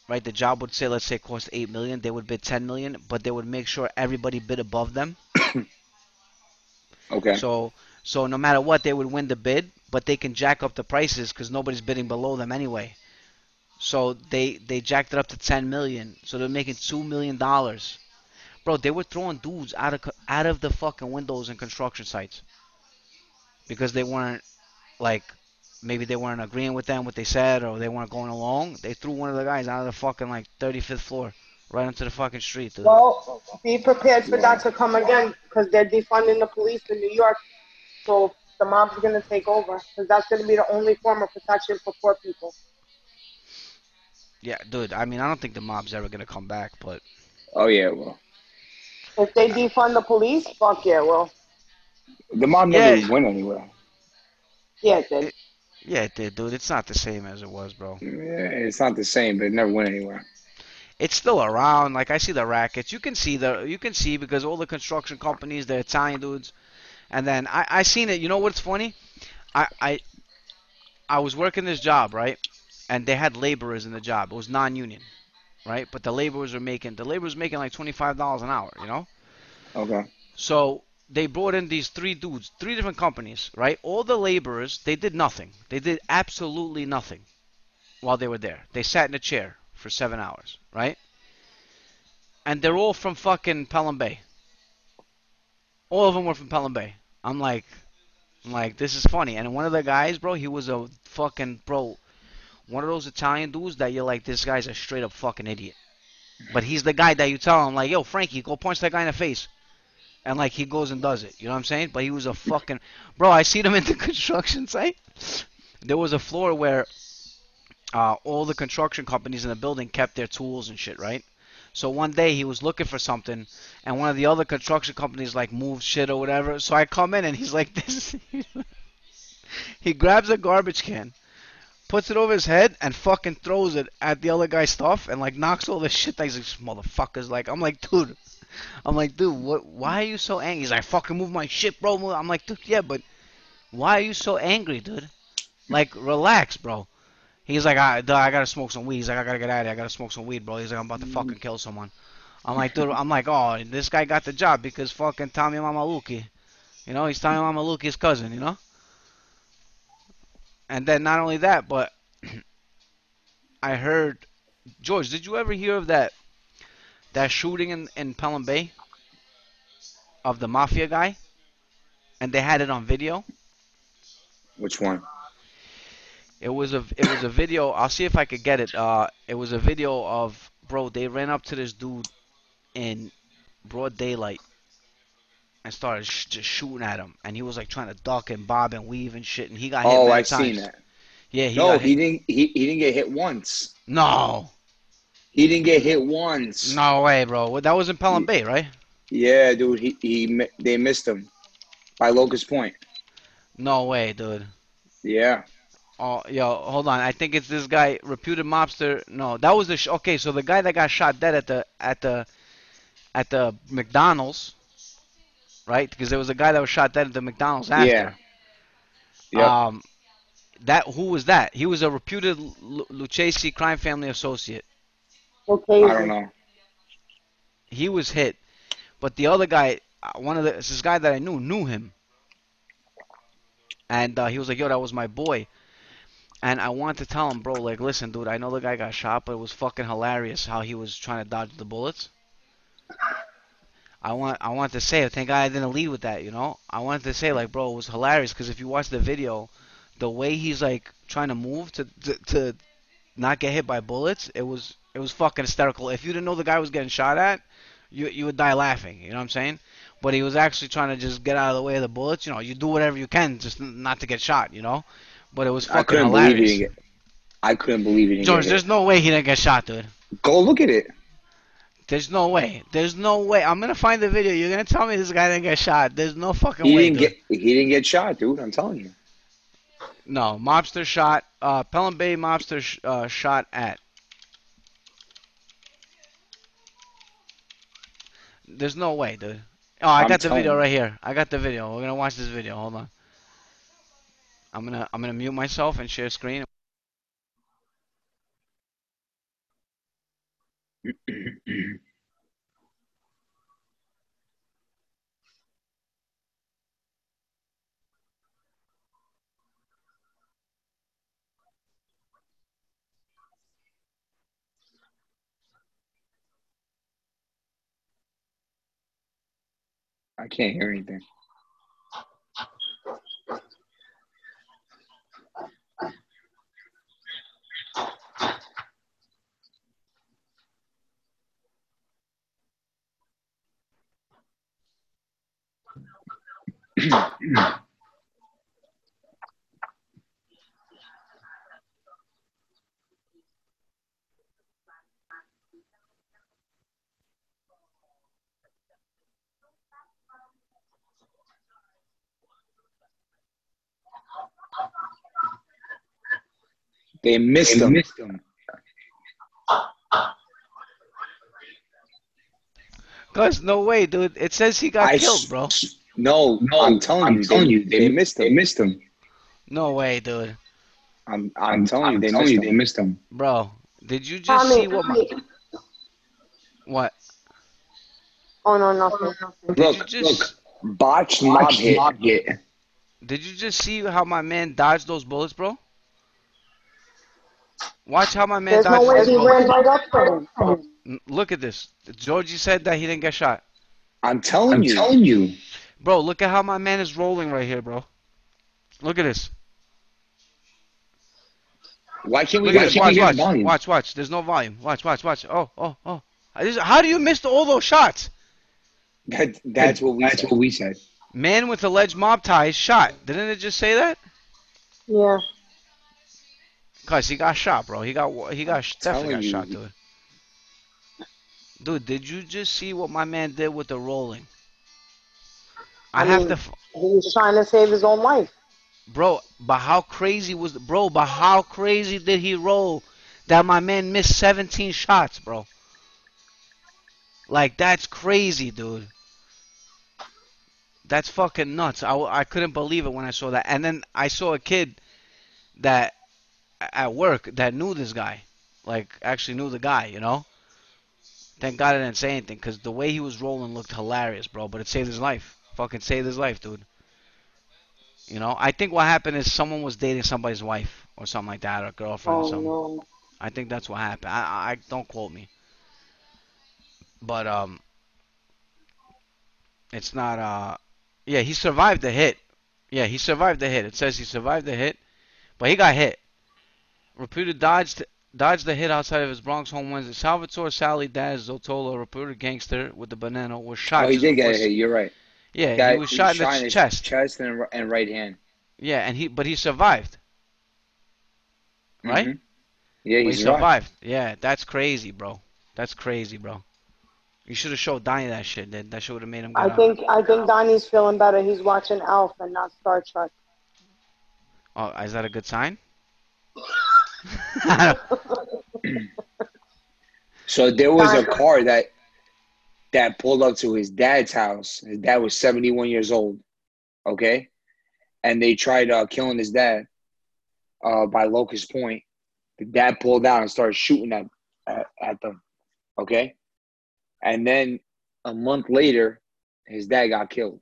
right? The job would say, let's say, cost $8 million. They would bid $10 million, but they would make sure everybody bid above them. Okay. So no matter what, they would win the bid, but they can jack up the prices because nobody's bidding below them anyway. So they jacked it up to $10 million. So they're making $2 million, bro. They were throwing dudes out of the fucking windows in construction sites because they weren't, like, maybe they weren't agreeing with them what they said, or they weren't going along. They threw one of the guys out of the fucking, like, 35th floor right onto the fucking street, dude. Well, be prepared for that to come again because they're defunding the police in New York. So the mob's gonna take over because that's gonna be the only form of protection for poor people. Yeah, dude, I mean, I don't think the mob's ever going to come back, but... Oh, yeah, it will. If they defund the police, fuck yeah, it will. The mob never went anywhere. Yeah, it did. It did, dude. It's not the same as it was, bro. Yeah, it's not the same, but it never went anywhere. It's still around. Like, I see the rackets. You can see because all the construction companies, they're Italian dudes. And then I seen it. You know what's funny? I was working this job, right? And they had laborers in the job. It was non-union, right? But the laborers were making like $25 an hour, you know? Okay. So they brought in these three dudes, three different companies, right? All the laborers, they did nothing. They did absolutely nothing while they were there. They sat in a chair for 7 hours, right? And they're all from fucking Pelham Bay. All of them were from Pelham Bay. I'm like, this is funny. And one of the guys, bro, he was a fucking pro. One of those Italian dudes that you're like, this guy's a straight up fucking idiot. But he's the guy that you tell him, like, yo, Frankie, go punch that guy in the face. And, like, he goes and does it. You know what I'm saying? But he was a fucking... Bro, I seen him in the construction site. There was a floor where all the construction companies in the building kept their tools and shit, right? So one day he was looking for something, and one of the other construction companies, like, moved shit or whatever. So I come in, and he's like this... He grabs a garbage can, puts it over his head, and fucking throws it at the other guy's stuff, and like knocks all the shit. That he's like, motherfuckers. Like, I'm like, dude, what? Why are you so angry? He's like, fucking move my shit, bro. I'm like, dude, yeah, but why are you so angry, dude? Like, relax, bro. He's like, I gotta smoke some weed. He's like, I gotta get out of here. I gotta smoke some weed, bro. He's like, I'm about to fucking kill someone. I'm like, dude, I'm like, oh, this guy got the job because fucking Tommy Mamaluki. You know, he's Tommy Mamaluki's cousin, you know? And then not only that, but I heard, George, did you ever hear of that shooting in Pelham Bay of the Mafia guy? And they had it on video. Which one? It was a video. I'll see if I could get it. It was a video of, bro, they ran up to this dude in broad daylight and started just shooting at him, and he was like trying to duck and bob and weave and shit, and he got hit. Oh, I've seen that. Yeah, he didn't get hit once. No. He didn't get hit once. No way, bro. That was in Pelham Bay, right? Yeah, dude. They missed him by Locust Point. No way, dude. Yeah. Oh, yo, hold on. I think it's this guy, reputed mobster. No, that was the okay. So the guy that got shot dead at the McDonald's, right? Because there was a guy that was shot dead at the McDonald's after. Yeah. Yep. Who was that? He was a reputed Lucchese crime family associate. Okay. I don't know. He was hit, but the other guy, this guy that I knew him, and he was like, "Yo, that was my boy." And I wanted to tell him, bro, like, listen, dude, I know the guy got shot, but it was fucking hilarious how he was trying to dodge the bullets. I want to say, thank God I didn't lead with that, you know? I wanted to say, like, bro, it was hilarious because if you watch the video, the way he's, like, trying to move to not get hit by bullets, it was fucking hysterical. If you didn't know the guy was getting shot at, you would die laughing, you know what I'm saying? But he was actually trying to just get out of the way of the bullets. You know, you do whatever you can just not to get shot, you know? But it was fucking hilarious. I couldn't believe it. George, there's no way he didn't get shot, dude. Go look at it. There's no way. There's no way. I'm going to find the video. You're going to tell me this guy didn't get shot. There's no fucking way, dude. He didn't get shot, dude. I'm telling you. No. Mobster shot. Pelham Bay mobster shot at. There's no way, dude. Oh, I got the video right here. I got the video. We're going to watch this video. Hold on. I'm gonna mute myself and share screen. I can't hear anything. They missed them. Cause no way, dude. It says he got killed, bro. No, I'm telling you, they missed him. No way, dude. I'm telling you, they missed him. Bro, did you just see what? What? Oh no, nothing. Look, botched mob hit. Did you just see how my man dodged those bullets, bro? Watch how my man dodged those bullets. Right, look at this. Georgie said that he didn't get shot. I'm telling you. Bro, look at how my man is rolling right here, bro. Look at this. Why can't we get volume? Watch. There's no volume. Watch. Oh. How do you miss all those shots? That's what we said. Man with alleged mob ties shot. Didn't it just say that? Yeah. Cause he got shot, bro. He definitely got shot, dude. Dude, did you just see what my man did with the rolling? I mean, have to. He was trying to save his own life. Bro, but how crazy was the, bro, but how crazy did he roll that my man missed 17 shots, bro? Like, that's crazy, dude. That's fucking nuts. I couldn't believe it when I saw that. And then I saw a kid that at work that knew this guy. Like, actually knew the guy, you know? Thank God I didn't say anything, because the way he was rolling looked hilarious, bro. But it saved his life. Fucking saved his life, dude. You know? I think what happened is someone was dating somebody's wife or something like that, or a girlfriend or something. No. I think that's what happened. I don't quote me. But, it's not, yeah, he survived the hit. Yeah, he survived the hit. It says he survived the hit, but he got hit. Reputed dodged the hit outside of his Bronx home Wednesday. Salvatore Sally Daz Zotola, a reputed gangster with the banana, was shot. Oh, he did get hit. You're right. Yeah, he was shot in the chest. Chest and right hand. Yeah, and he survived. Right? Mm-hmm. Yeah, he survived. Yeah, that's crazy, bro. That's crazy, bro. You should have showed Donnie that shit. That shit would have made him go I think Donnie's feeling better. He's watching Alf and not Star Trek. Oh, is that a good sign? So there was a car that pulled up to his dad's house. His dad was 71 years old, okay? And they tried killing his dad by Locust Point. The dad pulled out and started shooting at them, okay? And then a month later, his dad got killed.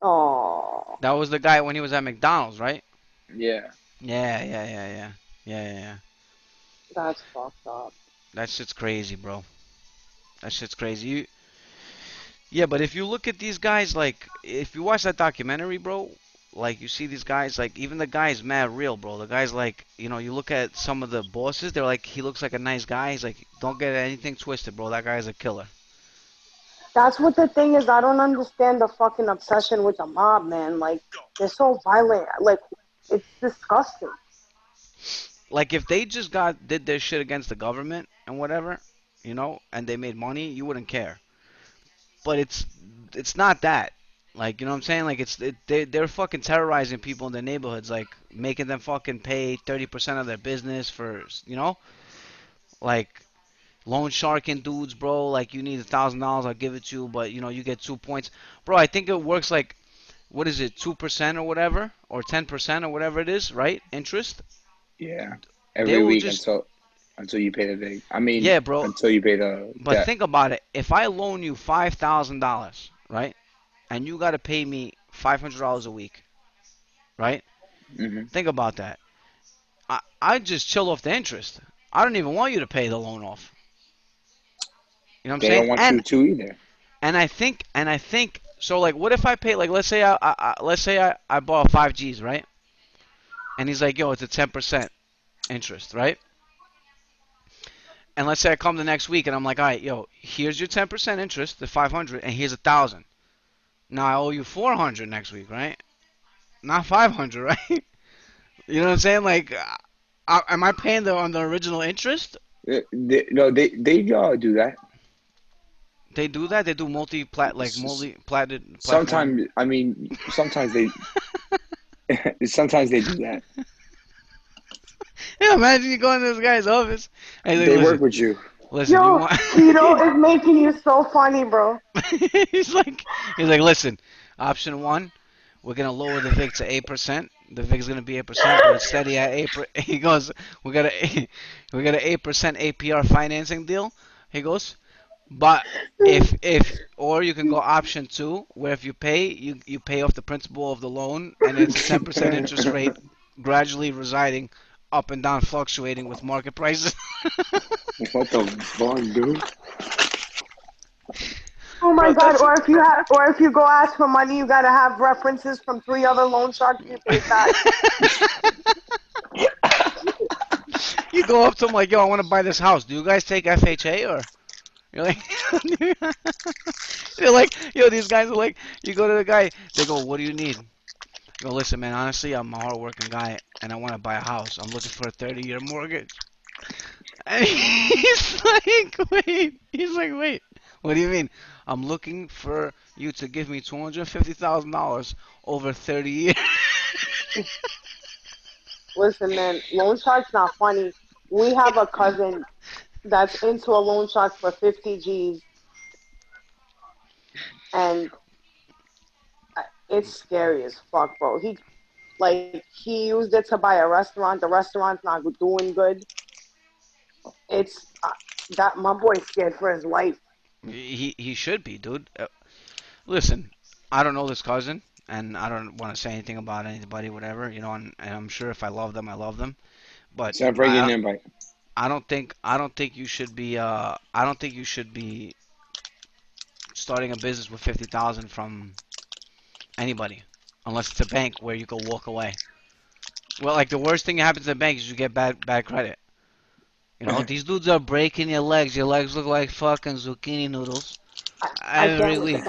Oh. That was the guy when he was at McDonald's, right? Yeah. Yeah. That's fucked up. That shit's crazy, bro. That shit's crazy. Yeah, but if you look at these guys, like, if you watch that documentary, bro, like, you see these guys, like, even the guy's mad real, bro. The guy's like, you know, you look at some of the bosses, they're like, he looks like a nice guy. He's like, don't get anything twisted, bro. That guy's a killer. That's what the thing is. I don't understand the fucking obsession with the mob, man. Like, they're so violent. Like, it's disgusting. Like, if they just did their shit against the government and whatever, you know, and they made money, you wouldn't care. But it's not that. Like, you know what I'm saying? Like, they're fucking terrorizing people in their neighborhoods, like, making them fucking pay 30% of their business for, you know? Like, loan sharking dudes, bro. Like, you need $1,000, I'll give it to you, but, you know, you get 2 points. Bro, I think it works like, what is it, 2% or whatever? Or 10% or whatever it is, right? Interest? Yeah. Every week until you pay the big. I mean, yeah, bro. Until you pay the But debt. Think about it. If I loan you $5,000, right? And you got to pay me $500 a week, right? Mm-hmm. Think about that. I just chill off the interest. I don't even want you to pay the loan off. You know what I'm saying? They don't want you to either. And I think so. Like, what if I pay? Like, let's say I bought 5Gs, right? And he's like, yo, it's a 10% interest, right? And let's say I come the next week and I'm like, all right, yo, here's your 10% interest, the 500, and here's 1,000. Now I owe you 400 next week, right? Not 500, right? You know what I'm saying? Like, am I paying on the original interest? No, they do that. They do that. They do multi-platted. Sometimes, I mean, sometimes they. Sometimes they do that. Yeah, imagine you go into this guy's office. And they work with you. Listen, yo, Keto is making you so funny, bro. He's like, listen, option one, we're going to lower the VIG to 8%. The VIG is going to be 8%, but it's steady at 8%. He goes, we got an 8% APR financing deal. He goes, but or you can go option two, where if you pay, you pay off the principal of the loan, and it's a 10% interest rate gradually residing up and down, fluctuating with market prices. What the fuck, dude? Oh my God! Or if you go ask for money, you gotta have references from 3 other loan sharks. You pay that. You go up to them like, "Yo, I want to buy this house. Do you guys take FHA or?" You're like, you're like, yo, these guys are like, you go to the guy, they go, "What do you need?" Yo, listen, man, honestly, I'm a hard-working guy, and I want to buy a house. I'm looking for a 30-year mortgage. And he's like, wait. What do you mean? I'm looking for you to give me $250,000 over 30 years. Listen, man, loan shark's not funny. We have a cousin that's into a loan shark for 50 G's. And it's scary as fuck, bro. He used it to buy a restaurant. The restaurant's not doing good. It's that my boy's scared for his life. He should be, dude. Listen, I don't know this cousin, and I don't want to say anything about anybody, whatever, you know. And I'm sure if I love them, I love them. But so bring in an invite. I don't think you should be. I don't think you should be starting a business with $50,000 from anybody, unless it's a bank where you can walk away. Well, like the worst thing that happens at banks is you get bad credit. You know, these dudes are breaking your legs. Your legs look like fucking zucchini noodles. Every week.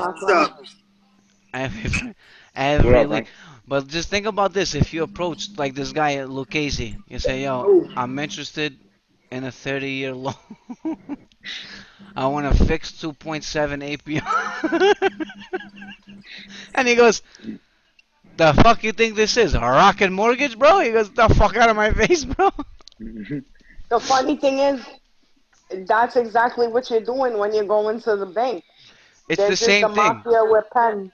Every week. But just think about this. If you approach, like, this guy at Lucchese, you say, yo, I'm interested in a 30-year loan. I want a fixed 2.7 APR. And he goes, the fuck you think this is? A rocket mortgage, bro? He goes, the fuck out of my face, bro. The funny thing is, that's exactly what you're doing when you're going to the bank. It's the same thing. Mafia with pen.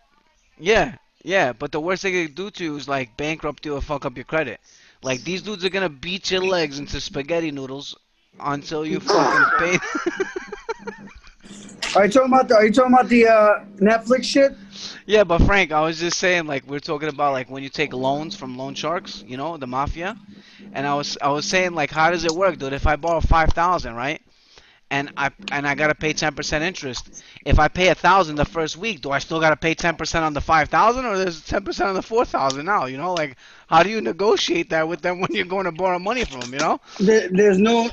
Yeah, yeah. But the worst thing they do to you is, like, bankrupt you or fuck up your credit. Like, these dudes are going to beat your legs into spaghetti noodles until you fucking pay. Are you talking about the Netflix shit? Yeah, but Frank, I was just saying, like, we're talking about, like, when you take loans from loan sharks, you know, the mafia. And I was saying, like, how does it work, dude? If I borrow $5,000, right, and I gotta pay 10% interest. If I pay $1,000 the first week, do I still gotta pay 10% on the $5,000, or there's 10% on the $4,000 now? You know, like, how do you negotiate that with them when you're going to borrow money from them? You know, there's no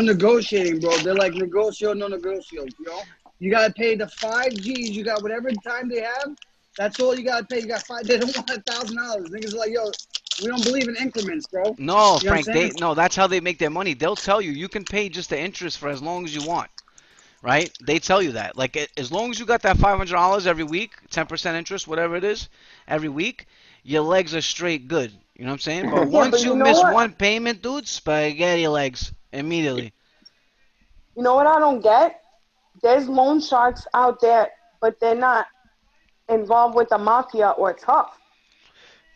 negotiating, bro. They're like negocio, no negocio. You know, you gotta pay the 5 G's. You got whatever time they have. That's all you gotta pay. You got five. They don't want $1,000. Niggas are like, yo, we don't believe in increments, bro. No, you know, Frank, that's how they make their money. They'll tell you, you can pay just the interest for as long as you want, right? They tell you that. Like, as long as you got that $500 every week, 10% interest, whatever it is, every week, your legs are straight good. You know what I'm saying? But once you miss one payment, dude, spaghetti legs immediately. You know what I don't get? There's loan sharks out there, but they're not involved with the mafia or tough.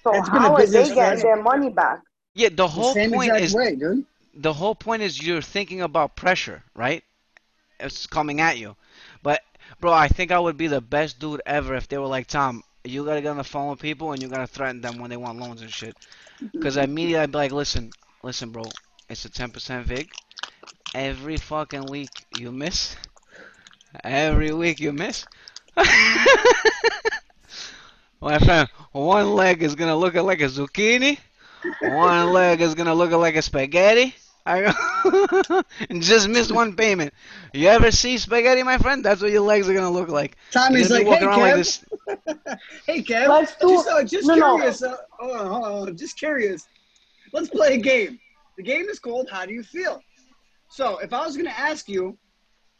So how are they getting their money back? Yeah, the whole point is you're thinking about pressure, right? It's coming at you. But, bro, I think I would be the best dude ever if they were like, Tom, you got to get on the phone with people and you got to threaten them when they want loans and shit. Because immediately I'd be like, listen, bro, it's a 10% VIG. Every fucking week you miss. Every week you miss. My friend, one leg is going to look like a zucchini. One leg is going to look like a spaghetti. And just missed one payment. You ever see spaghetti, my friend? That's what your legs are going to look like. Tommy's like, hey, Kev. Like this. Hey, Kev. Just curious. Hold on. Just curious. Let's play a game. The game is called How Do You Feel? So if I was going to ask you,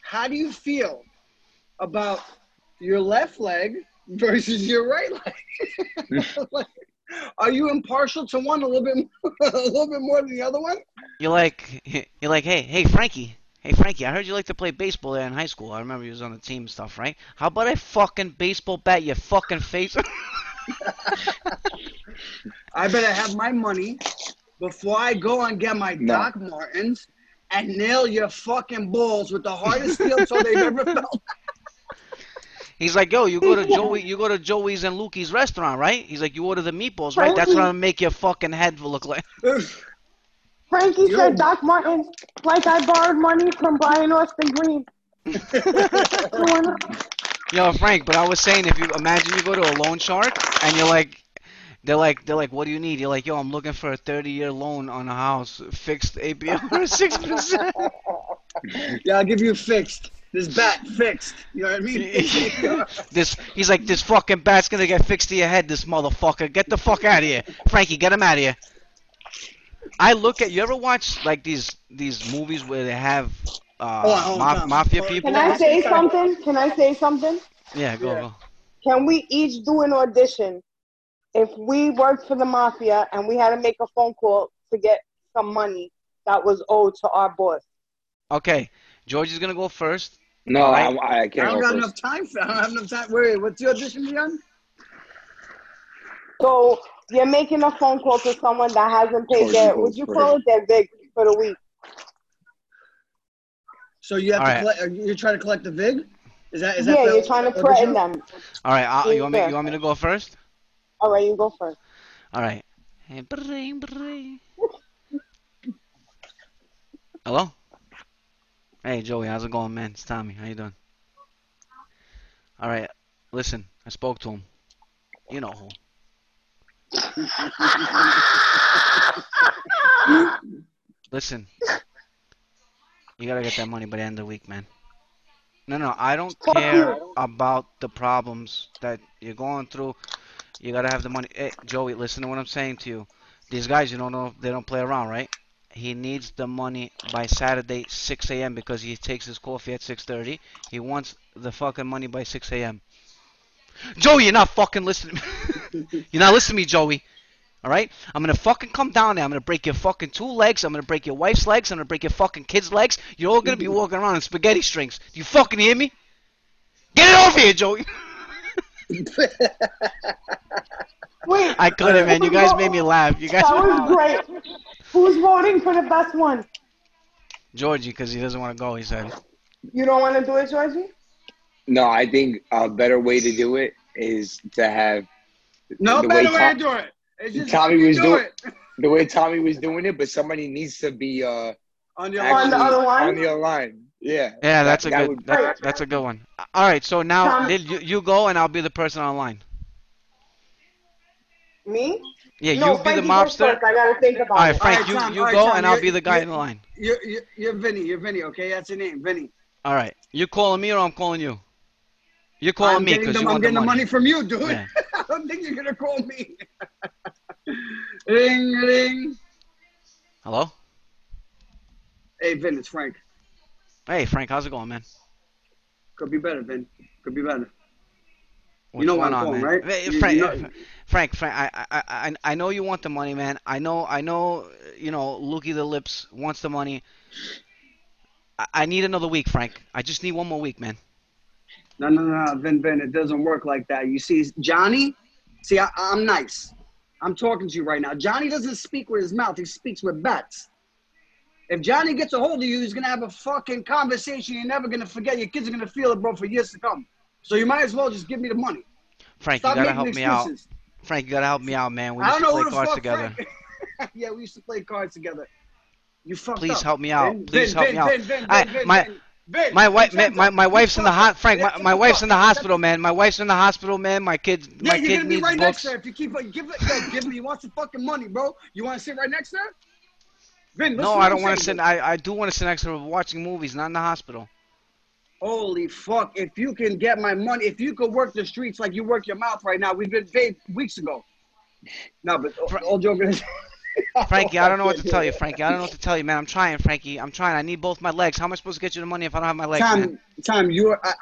how do you feel about your left leg versus your right leg? Like, are you impartial to one a little bit more than the other one? You're like, hey, Frankie. Hey, Frankie, I heard you like to play baseball there in high school. I remember you was on the team and stuff, right? How about I fucking baseball bat your fucking face? I better have my money before I go and get my Doc Martens and nail your fucking balls with the hardest steel so they've ever felt. He's like, yo, you go to Joey's and Lukey's restaurant, right? He's like, you order the meatballs, right? Frankie, that's what I'm gonna make your fucking head look like. Frankie said Doc Martens, like I borrowed money from Brian Austin Green. Yo, Frank, but I was saying, if you imagine you go to a loan shark and you're like, they're like, what do you need? You're like, yo, I'm looking for a 30-year loan on a house, fixed APR 6%. Yeah, I'll give you fixed. This bat fixed. You know what I mean? He's like, this fucking bat's gonna get fixed to your head, this motherfucker. Get the fuck out of here. Frankie, get him out of here. I look at, you ever watch, like, these movies where they have mafia people? Can I say something? Yeah, go. Can we each do an audition if we worked for the mafia and we had to make a phone call to get some money that was owed to our boss. Okay, George is gonna go first. No, I can't. I don't have enough time. Wait, what's your audition, John? So you're making a phone call to someone that hasn't paid their. Would you call it their vig for the week? So you have all to. Right. You're trying to collect the vig. Is that? Yeah, you're trying to threaten them. All right. You want me to go first? All right, you go first. All right. Hey, hello. Hey, Joey, how's it going, man? It's Tommy. How you doing? All right, listen, I spoke to him. You know who. Listen, you gotta get that money by the end of the week, man. No, I don't care about the problems that you're going through. You gotta have the money. Hey, Joey, listen to what I'm saying to you. These guys, you don't know, they don't play around, right? He needs the money by Saturday 6 a.m. because he takes his coffee at 6:30. He wants the fucking money by 6 a.m. Joey, you're not fucking listening. You're not listening to me, Joey. All right? I'm going to fucking come down there. I'm going to break your fucking two legs. I'm going to break your wife's legs. I'm going to break your fucking kids' legs. You're all going to be walking around in spaghetti strings. Do you fucking hear me? Get it over here, Joey. Wait, I couldn't, man. You guys made me laugh. You guys that was great. Who's voting for the best one? Georgie, because he doesn't want to go, he said. You don't want to do it, Georgie? No, I think a better way to do it is to have... No better way to do it. It's just Tommy was doing it. The way Tommy was doing it, but somebody needs to be... On the other line. Yeah. Yeah, that's a good one. All right, so now you go and I'll be the person online. Me? Yeah, you be the mobster. I gotta think about it. All right, Frank, you go, and I'll be the guy in the line. You're Vinny, okay? That's your name, Vinny. All right. You calling me or I'm calling you? You're calling me because you want the money. I'm getting the money from you, dude. Yeah. I don't think you're going to call me. Ring, ring. Hello? Hey, Vin, it's Frank. Hey, Frank, how's it going, man? Could be better, Vin. Could be better. You know what I'm going, right? Frank, I know you want the money, man. I know, you know, Lukey the Lips wants the money. I need another week, Frank. I just need one more week, man. No, Ben, it doesn't work like that. You see, Johnny, I'm nice. I'm talking to you right now. Johnny doesn't speak with his mouth. He speaks with bats. If Johnny gets a hold of you, he's going to have a fucking conversation you're never going to forget. Your kids are going to feel it, bro, for years to come. So you might as well just give me the money. Frank, you gotta help me out. Frank, you gotta help me out, man. We used to play cards together. Yeah, we used to play cards together. You fucked up. Please help me out. Please help me out. My wife's in the hot. Frank, my wife's in the hospital, man. My wife's in the hospital, man. My kids. Yeah, you're gonna be right next to her if you keep give me. You want some fucking money, bro? You want to sit right next to her? Vin, no, I don't want to sit. I do want to sit next to her watching movies, not in the hospital. Holy fuck, if you can get my money, if you could work the streets like you work your mouth right now, we've been paid weeks ago. No, but all joking. Frankie, I don't know what to tell you, Frankie. I don't know what to tell you, man. I'm trying, Frankie. I'm trying. I need both my legs. How am I supposed to get you the money if I don't have my legs, man? Tom,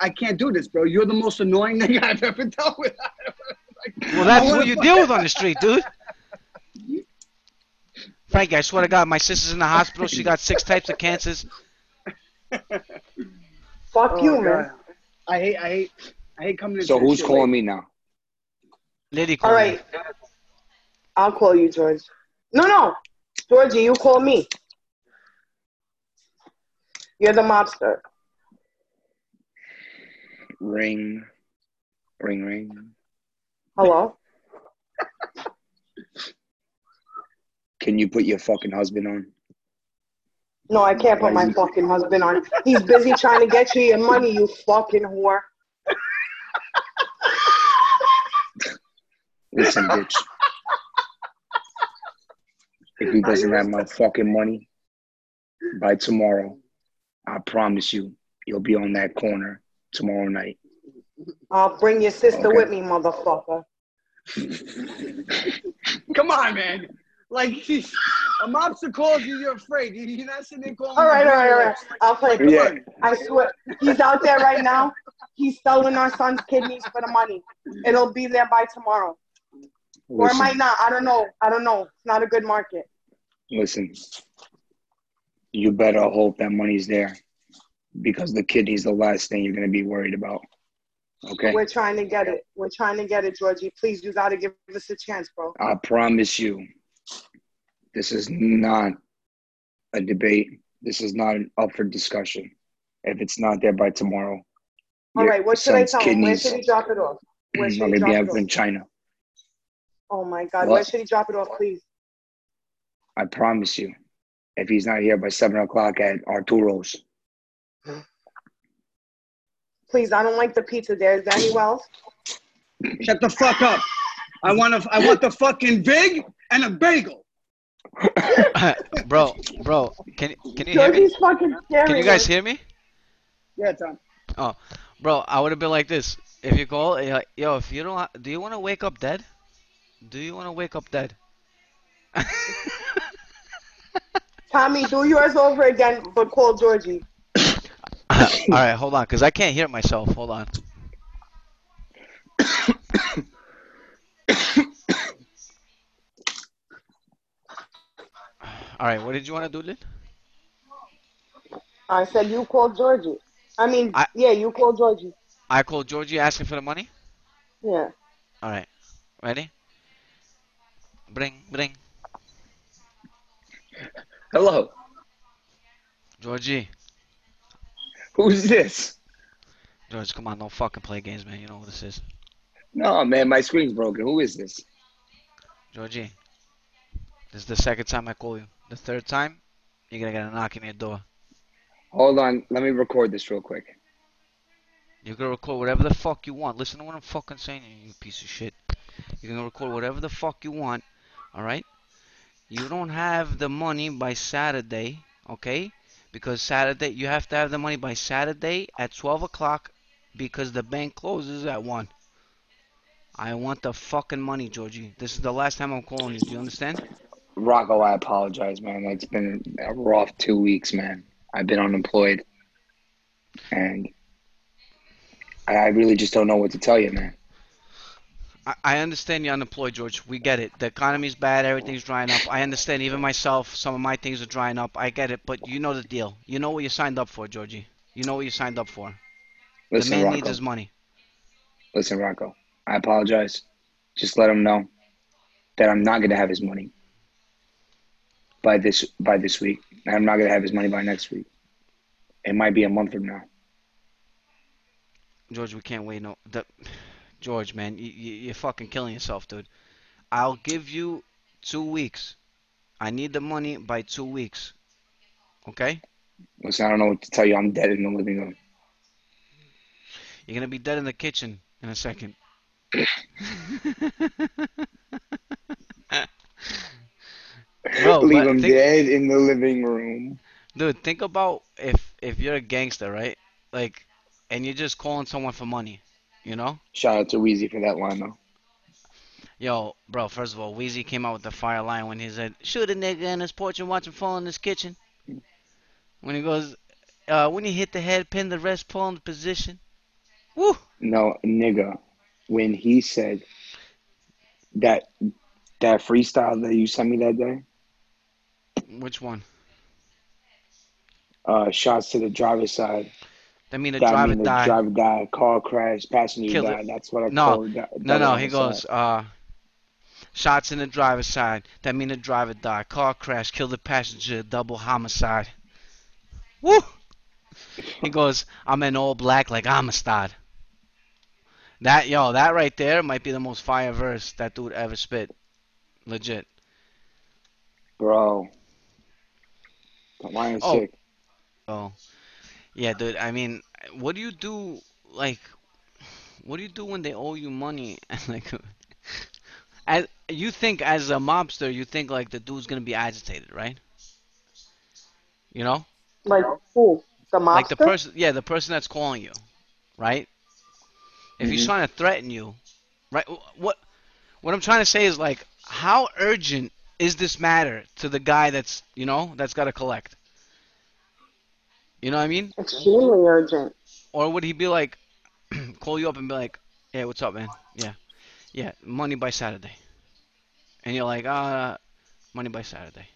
I can't do this, bro. You're the most annoying thing I've ever dealt with. Well, that's what you deal with on the street, dude. Frankie, I swear to God, my sister's in the hospital. She got 6 types of cancers. Fuck you, man. I hate coming to. So who's calling me now? Liddy called me. All right. I'll call you, George. No. Georgie, you call me. You're the mobster. Ring. Ring, ring. Hello? Can you put your fucking husband on? No, I can't put my fucking husband on. He's busy trying to get you your money, you fucking whore. Listen, bitch. If he doesn't have my fucking money by tomorrow, I promise you, you'll be on that corner tomorrow night. I'll bring your sister with me, motherfucker. Come on, man. Like, a mobster calls you, you're afraid. You're not sitting there calling. All right. I'll play. Yeah. I swear. He's out there right now. He's selling our son's kidneys for the money. It'll be there by tomorrow. Or it might not. I don't know. It's not a good market. Listen, you better hope that money's there, because the kidney's the last thing you're going to be worried about. Okay? We're trying to get it. We're trying to get it, Georgie. Please, you got to give us a chance, bro. I promise you, this is not a debate. This is not an up for discussion. If it's not there by tomorrow. All right, what should I tell him? Where should he drop it off? Where should he drop it off? In China. Oh, my God. What? Where should he drop it off, please? I promise you, if he's not here by 7 o'clock at Arturo's. Please, I don't like the pizza there. Is that any else? Shut the fuck up. I want the fucking vig and a bagel. Bro, can you hear me? Fucking scary, can you guys hear me? Yeah, Tom. Oh, bro, I would have been like this. If you call, you're like, yo, if you don't, do you want to wake up dead? Do you want to wake up dead? Tommy, do yours over again, but call Georgie. All right, hold on, because I can't hear myself. Hold on. All right, what did you want to do, Lynn? I said you called Georgie. I mean, yeah, you called Georgie. I called Georgie asking for the money? Yeah. All right. Ready? Bring. Hello. Georgie. Who's this? George, come on, don't fucking play games, man. You know who this is. No, man, my screen's broken. Who is this? Georgie, this is the second time I call you. The third time, you're going to get a knock in your door. Hold on. Let me record this real quick. You can record whatever the fuck you want. Listen to what I'm fucking saying, you piece of shit. You can record whatever the fuck you want, all right? You don't have the money by Saturday, okay? Because Saturday, you have to have the money by Saturday at 12 o'clock because the bank closes at 1. I want the fucking money, Georgie. This is the last time I'm calling you. Do you understand? Rocco, I apologize, man. It's been a rough 2 weeks, man. I've been unemployed. And I really just don't know what to tell you, man. I understand you're unemployed, George. We get it. The economy's bad. Everything's drying up. I understand. Even myself, some of my things are drying up. I get it. But you know the deal. You know what you signed up for, Georgie. You know what you signed up for. Listen, the man Rocco needs his money. Listen, Rocco. I apologize. Just let him know that I'm not going to have his money by this week. I'm not going to have his money by next week. It might be a month from now. George, we can't wait. No. George, man, you're fucking killing yourself, dude. I'll give you 2 weeks. I need the money by 2 weeks. Okay? Listen, I don't know what to tell you. I'm dead in the living room. You're going to be dead in the kitchen in a second. Bro, leave him dead in the living room. Dude, think about if you're a gangster, right? Like, and you're just calling someone for money. You know? Shout out to Weezy for that line, though. Yo, bro, first of all, Weezy came out with the fire line when he said, shoot a nigga in his porch and watch him fall in his kitchen. When he goes, when he hit the head, pin the rest, pull in the position. Woo! No, nigga. When he said that freestyle that you sent me that day. Which one? Shots to the driver's side. I mean, the driver died, car crash, passenger killed died. It. That's what I called. No. He goes, shots in the driver's side. That mean the driver died, car crash, killed the passenger, double homicide. Woo! He goes, I'm in all black like Amistad. That right there might be the most fire verse that dude ever spit. Legit. Bro. The line's sick. Oh. Yeah, dude, I mean, what do you do, like, what do you do when they owe you money? Like, you think as a mobster, you think, like, the dude's going to be agitated, right? You know? Like who? The mobster? Like the person, yeah, the person that's calling you, right? If he's trying to threaten you, right? What I'm trying to say is, like, how urgent is this matter to the guy that's, you know, that's got to collect? You know what I mean? Extremely urgent. Or would he be like, call you up and be like, hey, what's up, man? Yeah. Money by Saturday. And you're like, money by Saturday.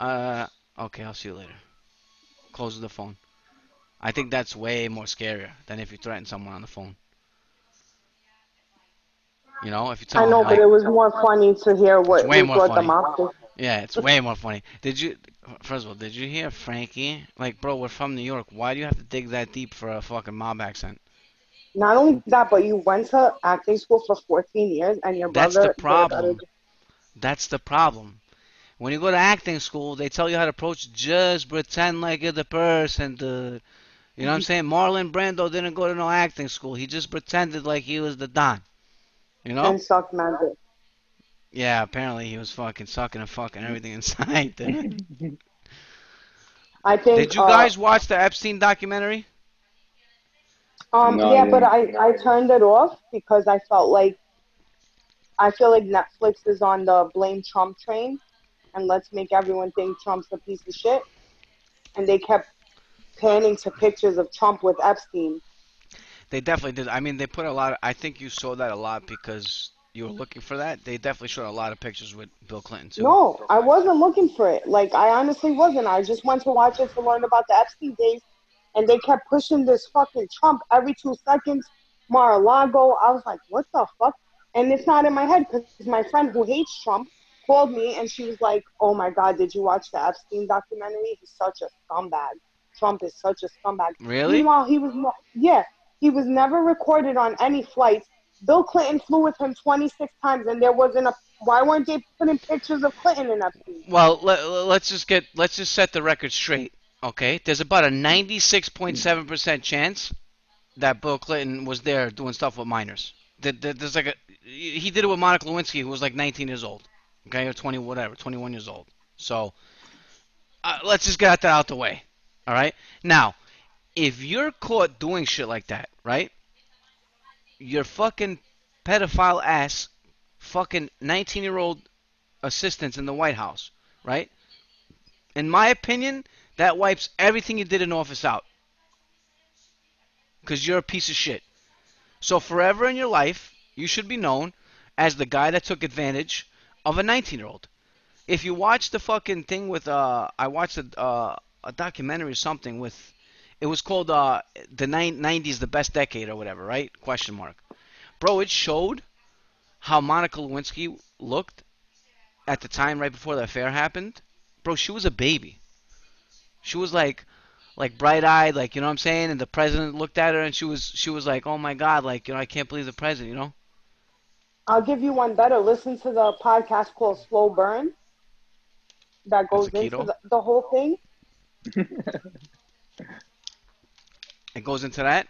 Okay, I'll see you later. Closes the phone. I think that's way more scarier than if you threaten someone on the phone. You know, if you tell them, but it was more funny to hear what we brought them up to. Yeah, it's way more funny. Did you, first of all, did you hear Frankie? Like, bro, we're from New York. Why do you have to dig that deep for a fucking mob accent? Not only that, but you went to acting school for 14 years and your brother... That's the problem. That's the problem. When you go to acting school, they tell you how to approach. Just pretend like you're the person, dude. You know what I'm saying? Marlon Brando didn't go to no acting school. He just pretended like he was the Don. You know? And sucked magic. Yeah, apparently he was fucking sucking and fucking everything inside. Dude. I think. Did you guys watch the Epstein documentary? No, yeah, but I turned it off because I felt like, I feel like Netflix is on the blame Trump train, and let's make everyone think Trump's a piece of shit. And they kept panning to pictures of Trump with Epstein. They definitely did. I mean, they put a lot of, I think you saw that a lot because you were looking for that. They definitely showed a lot of pictures with Bill Clinton, too. No, I wasn't looking for it. Like, I honestly wasn't. I just went to watch it to learn about the Epstein days, and they kept pushing this fucking Trump every 2 seconds, Mar-a-Lago. I was like, what the fuck? And it's not in my head because my friend who hates Trump called me, and she was like, oh, my God, did you watch the Epstein documentary? He's such a scumbag. Trump is such a scumbag. Really? Meanwhile, he was more, yeah, he was never recorded on any flights. Bill Clinton flew with him 26 times, and there wasn't a – why weren't they putting pictures of Clinton in Epstein? Well, let's just set the record straight, okay? There's about a 96.7% chance that Bill Clinton was there doing stuff with minors. There's like a – he did it with Monica Lewinsky, who was like 19 years old. Okay, or 20, whatever, 21 years old. So let's just get that out the way, all right? Now, if you're caught doing shit like that, right, your fucking pedophile ass fucking 19-year-old assistants in the White House, right? In my opinion, that wipes everything you did in office out because you're a piece of shit. So forever in your life, you should be known as the guy that took advantage of a 19-year-old. If you watch the fucking thing with, I watched a documentary or something with, it was called the 90s, the best decade or whatever, right? Question mark. Bro, it showed how Monica Lewinsky looked at the time right before the affair happened. Bro, she was a baby. She was like bright-eyed, like, you know what I'm saying? And the president looked at her and she was like, oh my God, like, you know, I can't believe the president, you know? I'll give you one better. Listen to the podcast called Slow Burn that goes into the whole thing. It goes into that?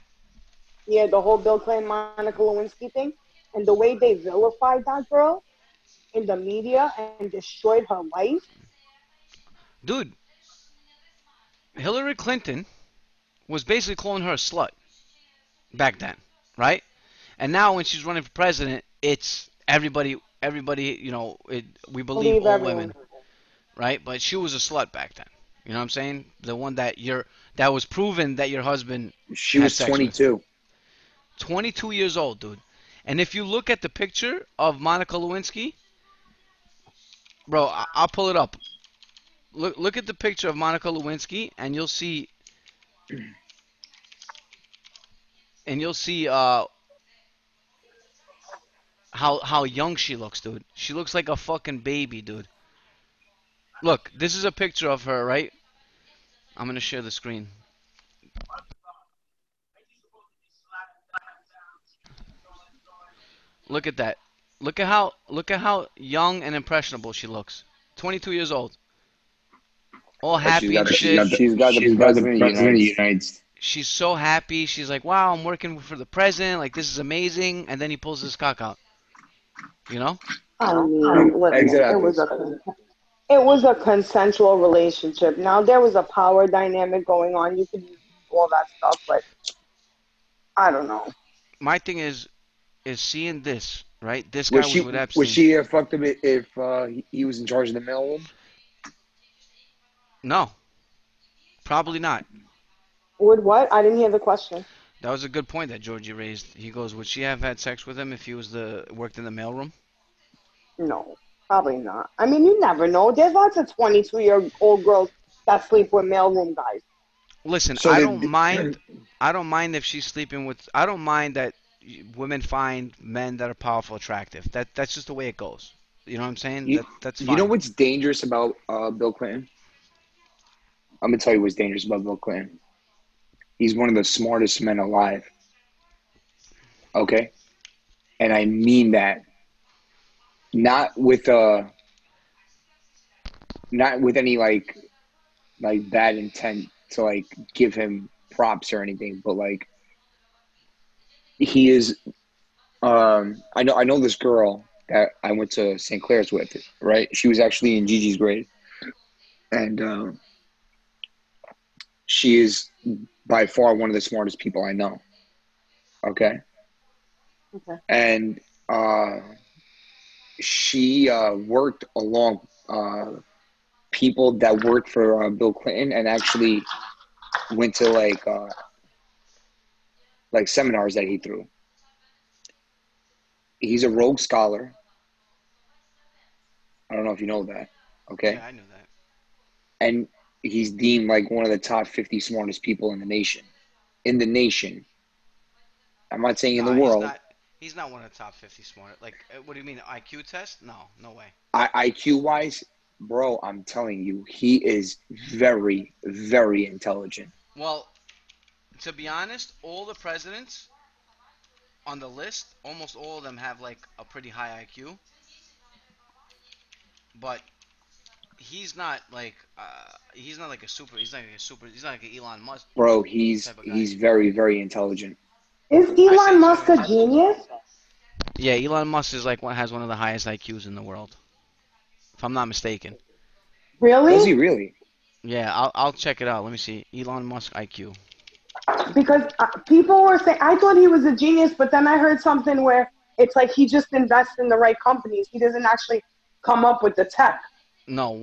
Yeah, the whole Bill Clinton, Monica Lewinsky thing. And the way they vilified that girl in the media and destroyed her life. Dude, Hillary Clinton was basically calling her a slut back then, right? And now when she's running for president, it's everybody, you know, we believe all everyone. Women, right? But she was a slut back then. You know what I'm saying? The one that that was proven that your husband she had was sex 22. With. 22 years old, dude. And if you look at the picture of Monica Lewinsky, bro, I'll pull it up. Look at the picture of Monica Lewinsky, and you'll see, How young she looks, dude. She looks like a fucking baby, dude. Look, this is a picture of her, right? I'm going to share the screen. Look at that. Look at how young and impressionable she looks. 22 years old. All happy and shit. She's got the president of the United States. She's so happy. She's like, wow, I'm working for the president. Like, this is amazing. And then he pulls his cock out. You know? I mean, listen, it was a consensual relationship. Now, there was a power dynamic going on. You could use all that stuff, but I don't know. My thing is seeing this, right? This guy was with Epstein. Would she have fucked him if he was in charge of the mailroom? No. Probably not. Would what? I didn't hear the question. That was a good point that Georgie raised. He goes, would she have had sex with him if he worked in the mailroom? No, probably not. I mean, you never know. There's lots of 22-year-old girls that sleep with mailroom guys. Listen, so I don't mind if she's sleeping with. I don't mind that women find men that are powerful attractive. That's just the way it goes. You know what I'm saying? That's fine. You know what's dangerous about Bill Clinton? I'm gonna tell you what's dangerous about Bill Clinton. He's one of the smartest men alive. Okay, and I mean that. Not with any like bad intent to like give him props or anything, but like he is. I know this girl that I went to St. Clair's with, right? She was actually in Gigi's grade, and she is by far one of the smartest people I know. Okay. And she worked along people that worked for Bill Clinton, and actually went to like seminars that he threw. He's a Rhodes Scholar. I don't know if you know that. Okay. Yeah, I know that. And he's deemed like one of the top 50 smartest people in the nation. In the nation. I'm not saying in the world. He's not one of the top 50 smartest. Like, what do you mean? IQ test? No way. IQ-wise, bro, I'm telling you, he is very, very intelligent. Well, to be honest, all the presidents on the list, almost all of them have, like, a pretty high IQ. But he's not, like, he's not like an Elon Musk. Bro, he's very, very intelligent. Is Elon Musk a genius? Yeah, Elon Musk is like has one of the highest IQs in the world, if I'm not mistaken. Really? Is he really? Yeah, I'll check it out. Let me see. Elon Musk IQ. Because people were saying, I thought he was a genius, but then I heard something where it's like he just invests in the right companies. He doesn't actually come up with the tech. No,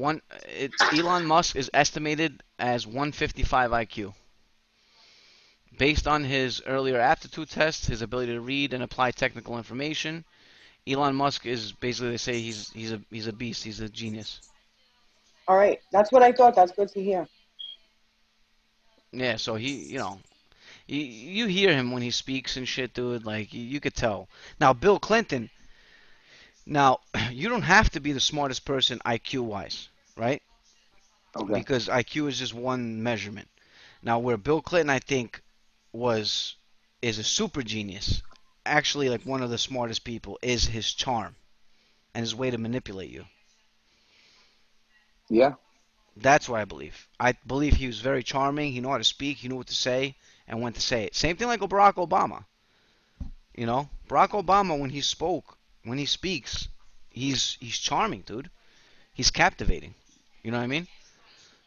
Elon Musk is estimated as 155 IQ. Based on his earlier aptitude tests, his ability to read and apply technical information, Elon Musk is basically, they say he's a beast. He's a genius. All right, that's what I thought. That's good to hear. Yeah, so you hear him when he speaks and shit, dude. Like you could tell. Now Bill Clinton. Now you don't have to be the smartest person IQ wise, right? Okay. Because IQ is just one measurement. Now where Bill Clinton, I think, is a super genius, actually like one of the smartest people, is his charm and his way to manipulate you. Yeah. That's what I believe. I believe he was very charming. He knew how to speak. He knew what to say and when to say it. Same thing like with Barack Obama. You know, Barack Obama, when he speaks, he's charming, dude. He's captivating. You know what I mean?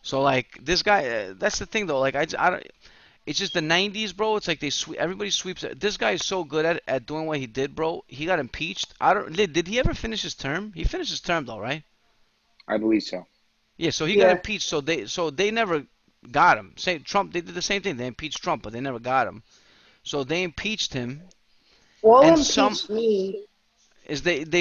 So like this guy, that's the thing though. Like it's just the 90s, bro. It's like everybody sweeps. This guy is so good at doing what he did, bro. He got impeached. Did he ever finish his term? He finished his term though, right? I believe so. Yeah, so he got impeached. So they never got him. Same Trump. They did the same thing. They impeached Trump, but they never got him. So they impeached him. Well, and impeached me. Is they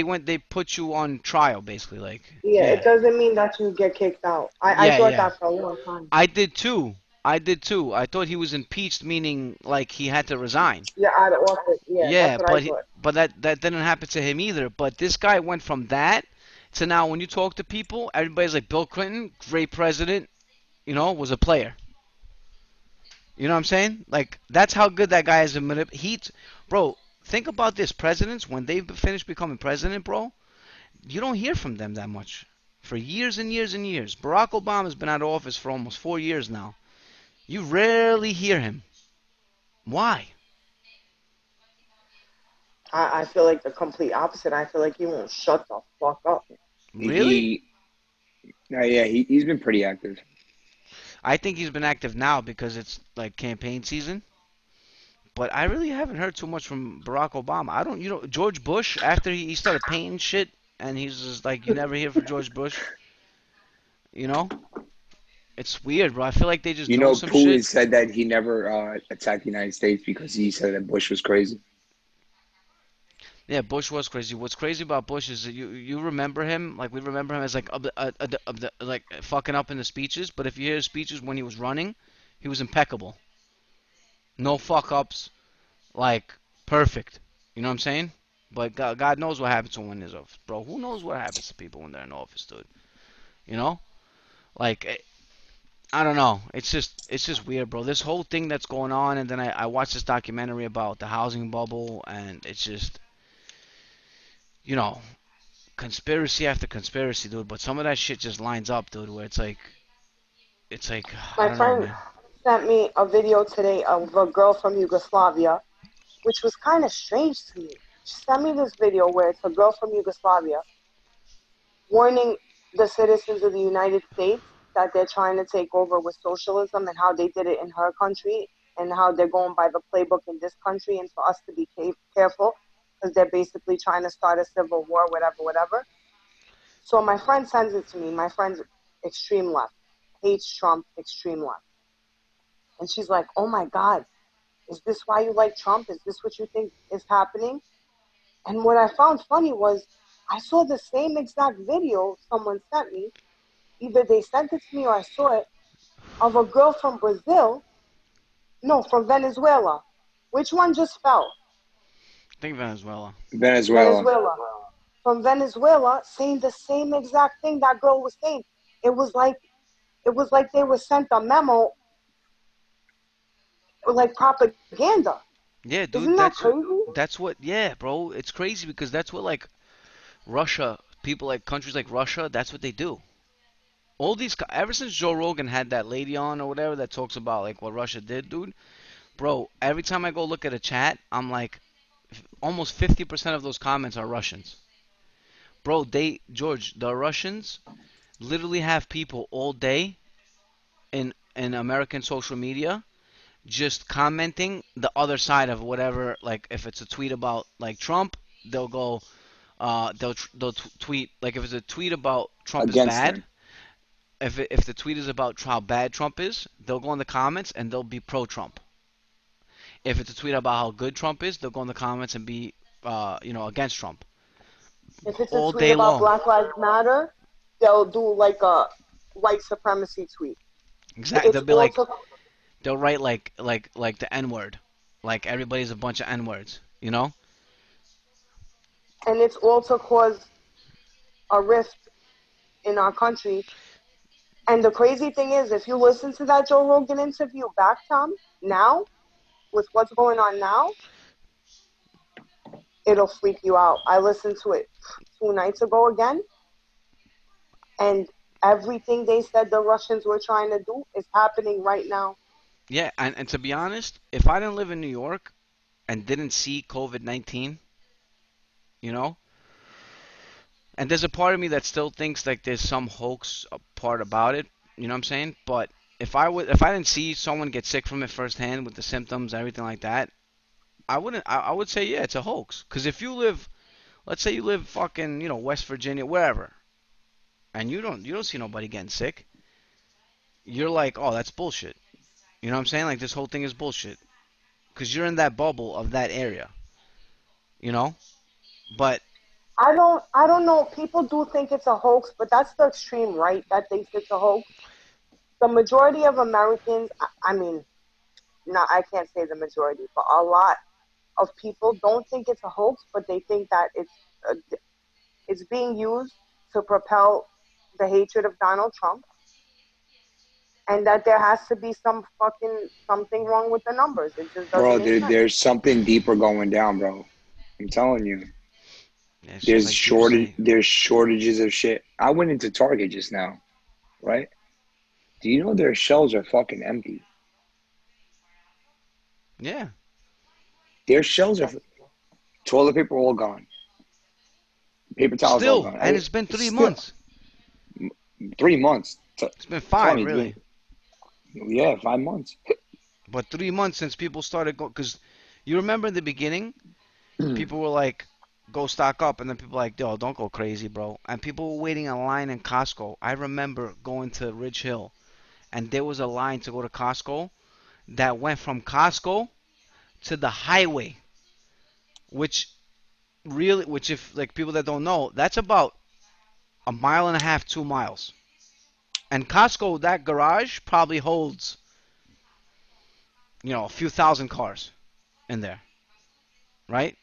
put you on trial basically, like it doesn't mean that you get kicked out. I thought that for a long time. I did too. I thought he was impeached, meaning like he had to resign. Yeah, out of office. Yeah, that's what I thought. But that didn't happen to him either. But this guy went from that to now. When you talk to people, everybody's like Bill Clinton, great president. You know, was a player. You know what I'm saying? Like that's how good that guy is in heat, bro. Think about this. Presidents, when they've finished becoming president, bro, you don't hear from them that much for years and years and years. Barack Obama's been out of office for almost 4 years now. You rarely hear him. Why? I feel like the complete opposite. I feel like he won't shut the fuck up. Really? He's been pretty active. I think he's been active now because it's like campaign season. But I really haven't heard too much from Barack Obama. George Bush, after he started painting shit, and he's just like, you never hear from George Bush. You know? It's weird, bro. I feel like they just do some shit. You know, Putin said that he never attacked the United States because he said that Bush was crazy. Yeah, Bush was crazy. What's crazy about Bush is that you remember him, like we remember him as like like fucking up in the speeches. But if you hear his speeches when he was running, he was impeccable. No fuck ups, like perfect. You know what I'm saying? But God knows what happens to one is office, bro. Who knows what happens to people when they're in office, dude? You know, like I don't know. It's just weird, bro. This whole thing that's going on, and then I watched this documentary about the housing bubble, and it's just. You know, conspiracy after conspiracy, dude. But some of that shit just lines up, dude. Where it's like. My friend sent me a video today of a girl from Yugoslavia, which was kind of strange to me. She sent me this video where it's a girl from Yugoslavia warning the citizens of the United States that they're trying to take over with socialism and how they did it in her country and how they're going by the playbook in this country, and for us to be careful. Because they're basically trying to start a civil war, whatever. So my friend sends it to me. My friend's extreme left. Hates Trump, extreme left. And she's like, oh my God, is this why you like Trump? Is this what you think is happening? And what I found funny was I saw the same exact video someone sent me. Either they sent it to me or I saw it. Of a girl from Venezuela. Which one just fell? I think Venezuela. From Venezuela, saying the same exact thing that girl was saying. It was like they were sent a memo, like propaganda. Yeah, dude. Isn't that crazy? That's what. Yeah, bro. It's crazy because that's what like Russia, people like countries like Russia. That's what they do. All these ever since Joe Rogan had that lady on or whatever that talks about like what Russia did, dude. Bro, every time I go look at a chat, I'm like. Almost 50% of those comments are Russians. Bro, the Russians literally have people all day in American social media just commenting the other side of whatever, like if it's a tweet about like Trump, they'll go they'll tweet like if it's a tweet about Trump is bad. Him. If the tweet is about how bad Trump is, they'll go in the comments and they'll be pro Trump. If it's a tweet about how good Trump is, they'll go in the comments and be, against Trump. If it's a tweet about Black Lives Matter, they'll do like a white supremacy tweet. Exactly. They'll be like, they'll write like the N-word, like everybody's a bunch of N-words, you know. And it's also caused a rift in our country. And the crazy thing is, if you listen to that Joe Rogan interview back, Tom, now. With what's going on now, it'll freak you out. I listened to it 2 nights ago again, and everything they said the Russians were trying to do is happening right now. Yeah, and to be honest, if I didn't live in New York and didn't see COVID-19, you know, and there's a part of me that still thinks like there's some hoax part about it, you know what I'm saying? But if I didn't see someone get sick from it firsthand with the symptoms and everything like that, I would say, yeah, it's a hoax. Because if you live, let's say you live fucking, West Virginia, wherever, and you don't see nobody getting sick, you're like, oh, that's bullshit. You know what I'm saying? Like, this whole thing is bullshit. Because you're in that bubble of that area, you know? But... I don't know. People do think it's a hoax, but that's the extreme right that thinks it's a hoax. The majority of Americans, I mean, I can't say the majority, but a lot of people don't think it's a hoax, but they think that it's being used to propel the hatred of Donald Trump, and that there has to be something wrong with the numbers. It just doesn't make sense. There's something deeper going down, bro. I'm telling you. Yeah, there's shortages of shit. I went into Target just now, right? Do you know their shelves are fucking empty? Yeah. Their shelves are... Toilet paper all gone. Paper towels still, all gone. And it's been 3 months. 3 months. It's been 5, really. Yeah, 5 months. But 3 months since people started going... Because you remember in the beginning, people were like, go stock up. And then people were like, yo, don't go crazy, bro. And people were waiting in line in Costco. I remember going to Ridge Hill. And there was a line to go to Costco that went from Costco to the highway, which really, which if like people that don't know, that's about a mile and a half, 2 miles. And Costco, that garage probably holds, you know, a few thousand cars in there, right?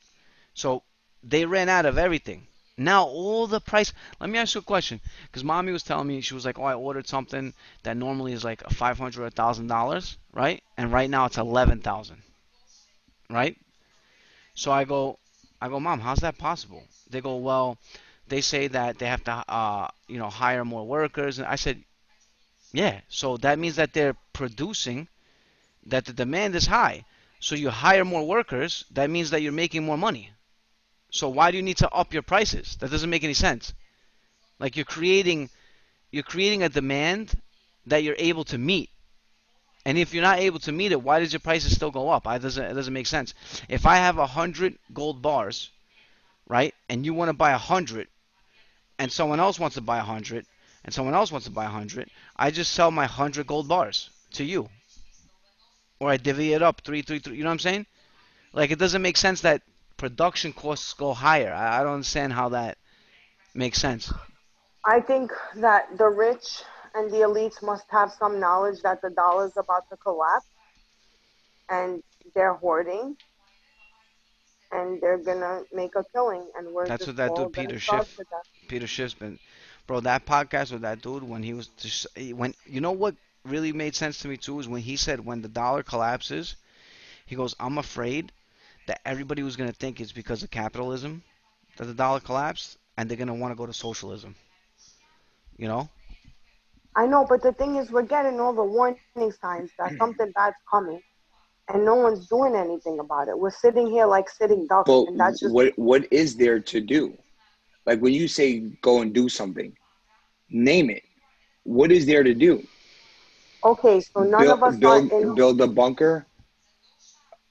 So they ran out of everything. Now all the price. Let me ask you a question, because mommy was telling me, she was like, "Oh, I ordered something that normally is like $500 or $1,000, right? And right now it's $11,000, right?" So I go, "Mom, how's that possible?" They go, "Well, they say that they have to, you know, hire more workers." And I said, "Yeah, so that means that they're producing, that the demand is high. So you hire more workers. That means that you're making more money. So why do you need to up your prices? That doesn't make any sense. Like you're creating a demand that you're able to meet. And if you're not able to meet it, why does your prices still go up? It doesn't make sense. If I have 100 gold bars, right, and you want to buy 100, and someone else wants to buy 100, and someone else wants to buy 100, I just sell my 100 gold bars to you, or I divvy it up 3, 3, 3. You know what I'm saying? Like it doesn't make sense that production costs go higher. I don't understand how that makes sense. I think that the rich and the elites must have some knowledge that the dollar is about to collapse, and they're hoarding, and they're gonna make a killing. And we're that's just what that dude Peter Schiff. Peter Schiff's been, bro. That podcast with that dude when he was just, when you know what really made sense to me too is when he said when the dollar collapses, he goes, "I'm afraid that everybody was going to think it's because of capitalism that the dollar collapsed, and they're going to want to go to socialism." You know? I know, but the thing is we're getting all the warning signs that something bad's coming, and no one's doing anything about it. We're sitting here like sitting ducks. Well, and that's just what is there to do? Like when you say go and do something, name it. What is there to do? Okay, so none of us build a bunker?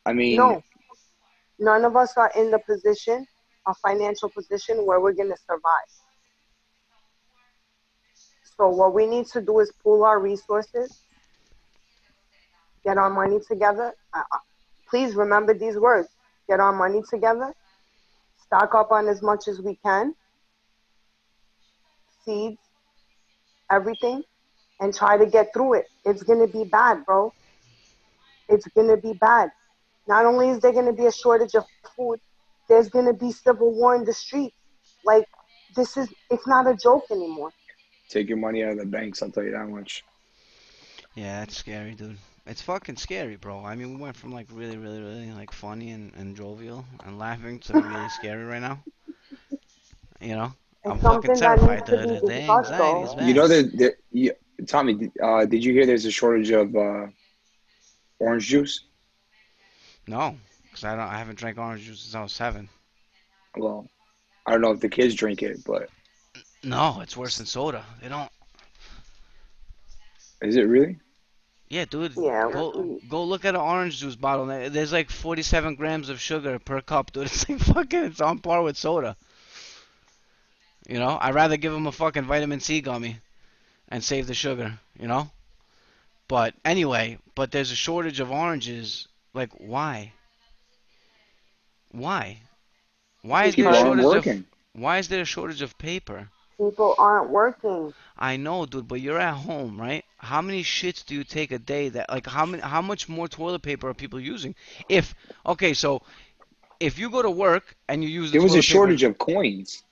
I mean... No. None of us are in the position, a financial position, where we're going to survive. So what we need to do is pool our resources, get our money together. Please remember these words. Get our money together, stock up on as much as we can, seeds, everything, and try to get through it. It's going to be bad, bro. It's going to be bad. Not only is there going to be a shortage of food, there's going to be civil war in the streets. Like, it's not a joke anymore. Take your money out of the banks, I'll tell you that much. Yeah, it's scary, dude. It's fucking scary, bro. I mean, we went from, like, really, really, really, like, funny and jovial and laughing to really scary right now. You know? And I'm fucking terrified. The anxiety is bad. You know, Tommy, did you hear there's a shortage of orange juice? No, because I haven't drank orange juice since I was 7. Well, I don't know if the kids drink it, but... No, it's worse than soda. They don't... Is it really? Yeah, dude. Yeah. Go look at an orange juice bottle. There's like 47 grams of sugar per cup, dude. It's like fucking... It's on par with soda. You know? I'd rather give them a fucking vitamin C gummy and save the sugar, you know? But anyway, but there's a shortage of oranges... Like, why? Why is there a shortage of paper? People aren't working. I know, dude, but you're at home, right? How many shits do you take a day? That like how much more toilet paper are people using? If you go to work and you use there was a shortage of coins.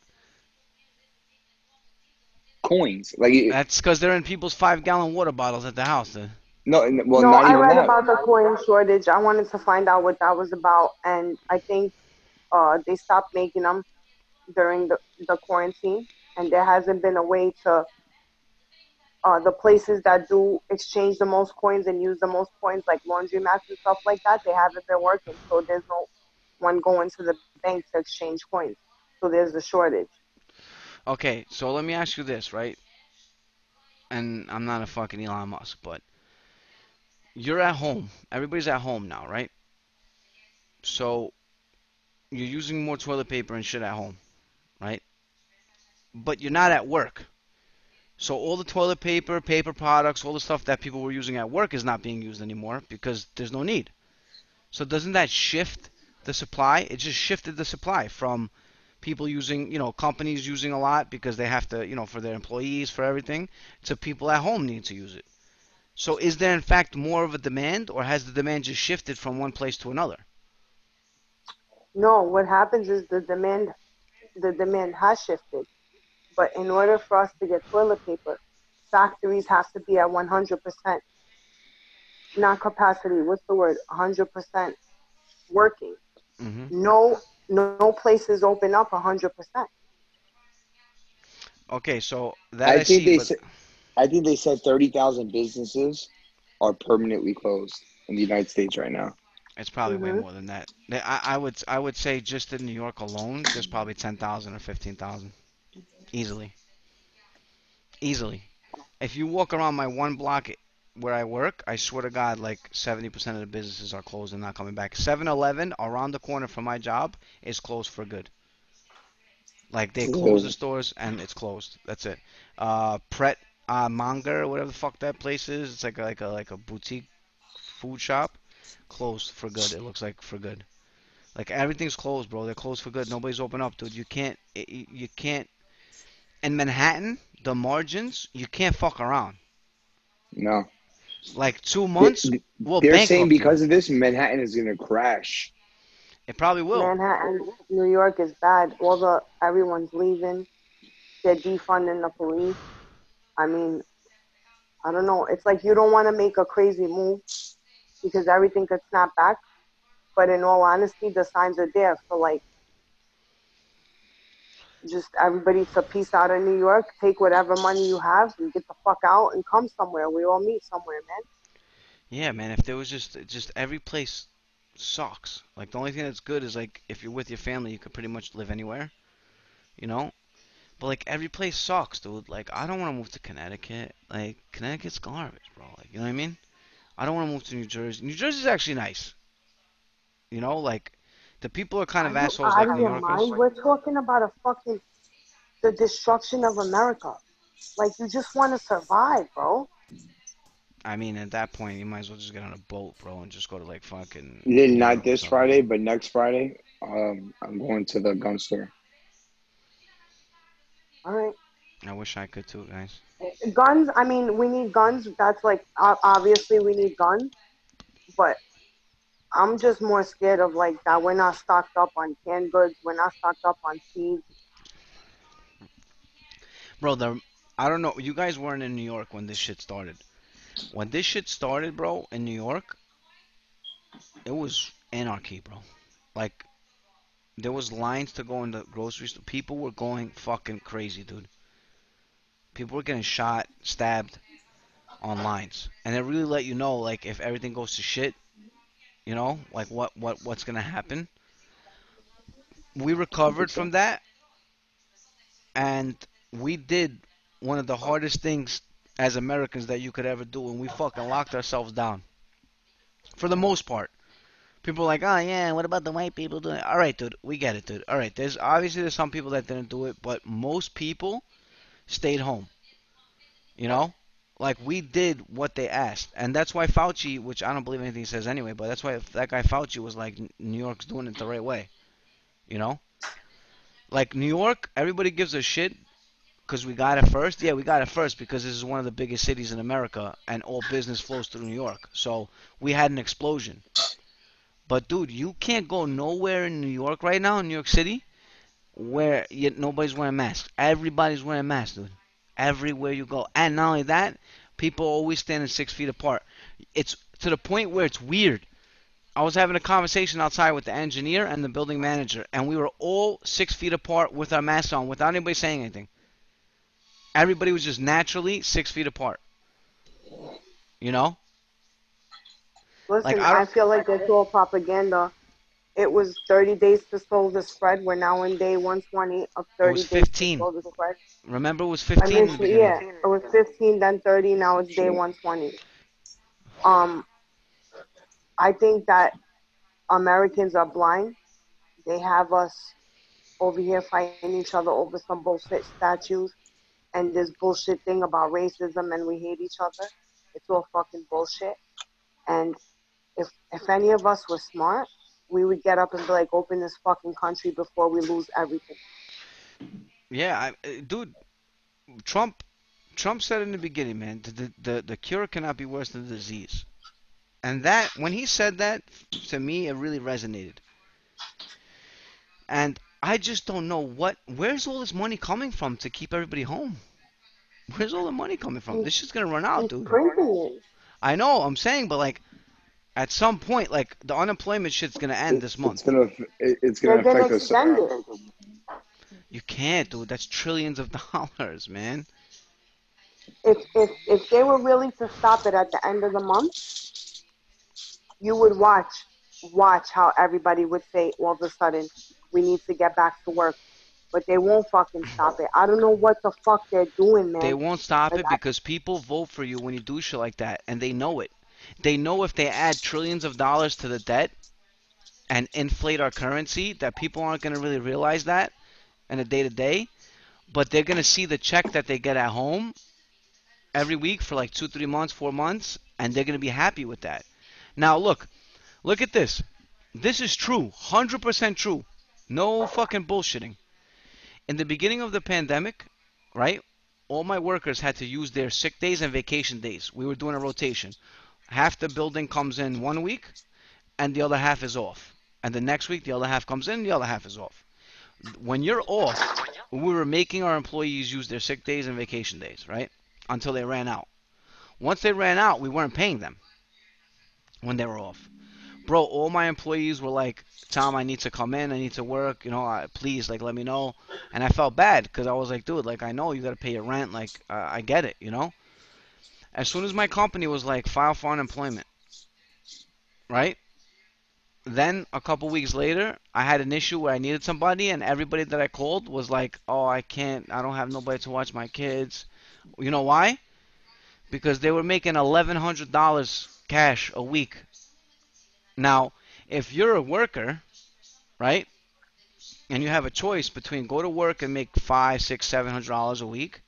That's because they're in people's 5-gallon water bottles at the house, then. No, I read about the coin shortage. I wanted to find out what that was about, and I think they stopped making them during the quarantine, and there hasn't been a way to the places that do exchange the most coins and use the most coins, like laundromats and stuff like that, they haven't been working, so there's no one going to the bank to exchange coins. So there's a shortage. Okay, so let me ask you this, right? And I'm not a fucking Elon Musk, but... You're at home. Everybody's at home now, right? So you're using more toilet paper and shit at home, right? But you're not at work. So all the toilet paper, paper products, all the stuff that people were using at work is not being used anymore because there's no need. So doesn't that shift the supply? It just shifted the supply from people using, you know, companies using a lot because they have to, you know, for their employees, for everything, to people at home need to use it. So is there, in fact, more of a demand, or has the demand just shifted from one place to another? No, what happens is the demand has shifted. But in order for us to get toilet paper, factories have to be at 100%. Not capacity, what's the word? 100% working. Mm-hmm. No places open up 100%. Okay, so that I think they said 30,000 businesses are permanently closed in the United States right now. It's probably way more than that. I would say just in New York alone, there's probably 10,000 or 15,000. Easily. If you walk around my one block where I work, I swear to God, like 70% of the businesses are closed and not coming back. 7-Eleven around the corner from my job is closed for good. Like, they close the stores and it's closed. That's it. Pret Monger, whatever the fuck that place is, it's like a boutique food shop. Closed for good. It looks like for good. Like, everything's closed, bro. They're closed for good. Nobody's open up, dude. You can't. In Manhattan, the margins, you can't fuck around. No. Like 2 months. They're saying because of this, Manhattan is gonna crash. It probably will. Manhattan, New York is bad. Everyone's leaving. They're defunding the police. I mean, I don't know. It's like you don't want to make a crazy move, because everything could snap back. But in all honesty, the signs are there for, like, just everybody to peace out in New York, take whatever money you have, and get the fuck out and come somewhere. We all meet somewhere, man. Yeah, man, if there was just every place sucks. Like, the only thing that's good is, like, if you're with your family, you could pretty much live anywhere, you know? But, like, every place sucks, dude. Like, I don't want to move to Connecticut. Like, Connecticut's garbage, bro. Like, you know what I mean? I don't want to move to New Jersey. New Jersey's actually nice. You know, like, the people are kind of assholes like New Yorkers. We're talking about the destruction of America. Like, you just want to survive, bro. I mean, at that point, you might as well just get on a boat, bro, and just go to, like, fucking... Not this Friday, but next Friday, I'm going to the gun store. All right. I wish I could, too, guys. Guns, I mean, we need guns. That's like, obviously we need guns, but I'm just more scared of, like, that we're not stocked up on canned goods, we're not stocked up on seeds. Bro, I don't know, you guys weren't in New York when this shit started. When this shit started, bro, in New York, it was anarchy, bro. Like, there was lines to go in the grocery store. People were going fucking crazy, dude. People were getting shot, stabbed on lines. And it really let you know, like, if everything goes to shit, you know, like, what's going to happen. We recovered from that. And we did one of the hardest things as Americans that you could ever do. And we fucking locked ourselves down. For the most part. People are like, oh, yeah, what about the white people doing it? All right, dude, we get it, dude. All right, there's some people that didn't do it. But most people stayed home, you know, like, we did what they asked. And that's why Fauci, which I don't believe anything he says anyway, but that's why that guy Fauci was like, New York's doing it the right way, you know, like, New York, everybody gives a shit because we got it first. Yeah, we got it first because this is one of the biggest cities in America and all business flows through New York. So we had an explosion. But, dude, you can't go nowhere in New York right now, in New York City, where nobody's wearing masks. Everybody's wearing masks, dude. Everywhere you go. And not only that, people are always standing 6 feet apart. It's to the point where it's weird. I was having a conversation outside with the engineer and the building manager, and we were all 6 feet apart with our masks on without anybody saying anything. Everybody was just naturally 6 feet apart. You know? Listen, like, I feel like it's all propaganda. It was 30 days to slow the spread. We're now on day 120 of 30 days to slow the spread. Remember, it was 15. Yeah, it was 15, then 30. Now it's day 120. I think that Americans are blind. They have us over here fighting each other over some bullshit statues and this bullshit thing about racism, and we hate each other. It's all fucking bullshit. And if any of us were smart, we would get up and be like, open this fucking country before we lose everything. Yeah, dude, Trump said in the beginning, man, the cure cannot be worse than the disease. And that, when he said that, to me, it really resonated. And I just don't know where's all this money coming from to keep everybody home? Where's all the money coming from? This shit's gonna run out, dude. I know, I'm saying, but like, at some point, like, the unemployment shit's gonna end this month. It's gonna affect us. You can't, dude. That's trillions of dollars, man. If they were willing to stop it at the end of the month, you would watch how everybody would say all of a sudden, we need to get back to work. But they won't fucking stop it. I don't know what the fuck they're doing, man. They won't stop it because people vote for you when you do shit like that, and they know it. They know if they add trillions of dollars to the debt and inflate our currency, that people aren't going to really realize that in a day-to-day, but they're going to see the check that they get at home every week for like 2-3 months, 4 months, and they're going to be happy with that. Now, look at this. This is true, 100% true. No fucking bullshitting. In the beginning of the pandemic, right, all my workers had to use their sick days and vacation days. We were doing a rotation. Half the building comes in 1 week, and the other half is off. And the next week, the other half comes in, and the other half is off. When you're off, we were making our employees use their sick days and vacation days, right, until they ran out. Once they ran out, we weren't paying them when they were off. Bro, all my employees were like, Tom, I need to come in. I need to work. You know, please, like, let me know. And I felt bad because I was like, dude, like, I know you got to pay your rent. Like, I get it, you know. As soon as my company was like, file for unemployment, right? Then a couple weeks later, I had an issue where I needed somebody, and everybody that I called was like, oh, I can't. I don't have nobody to watch my kids. You know why? Because they were making $1,100 cash a week. Now, if you're a worker, right, and you have a choice between go to work and make $500, $600, $700 a week,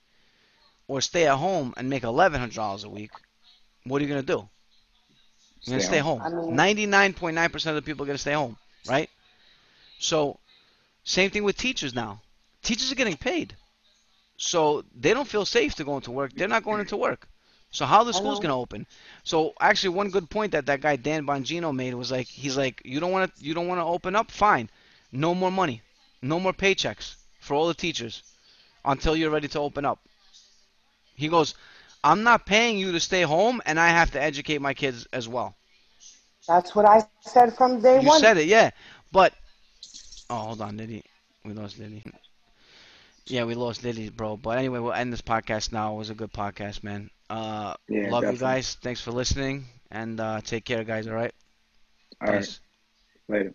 or stay at home and make $1,100 a week, what are you gonna do? You're gonna stay home. 99.9% of the people are gonna stay home, right? So, same thing with teachers now. Teachers are getting paid, so they don't feel safe to go into work. They're not going into work. So how the school's going to open? So actually, one good point that guy Dan Bongino made was like, he's like, you don't want to open up? Fine. No more money. No more paychecks for all the teachers until you're ready to open up. He goes, I'm not paying you to stay home, and I have to educate my kids as well. That's what I said from day one. You said it, yeah. But, oh, hold on, Liddy. We lost Liddy. Yeah, we lost Liddy, bro. But anyway, we'll end this podcast now. It was a good podcast, man. Yeah, love you guys. Thanks for listening, and take care, guys. All right. Peace. Later.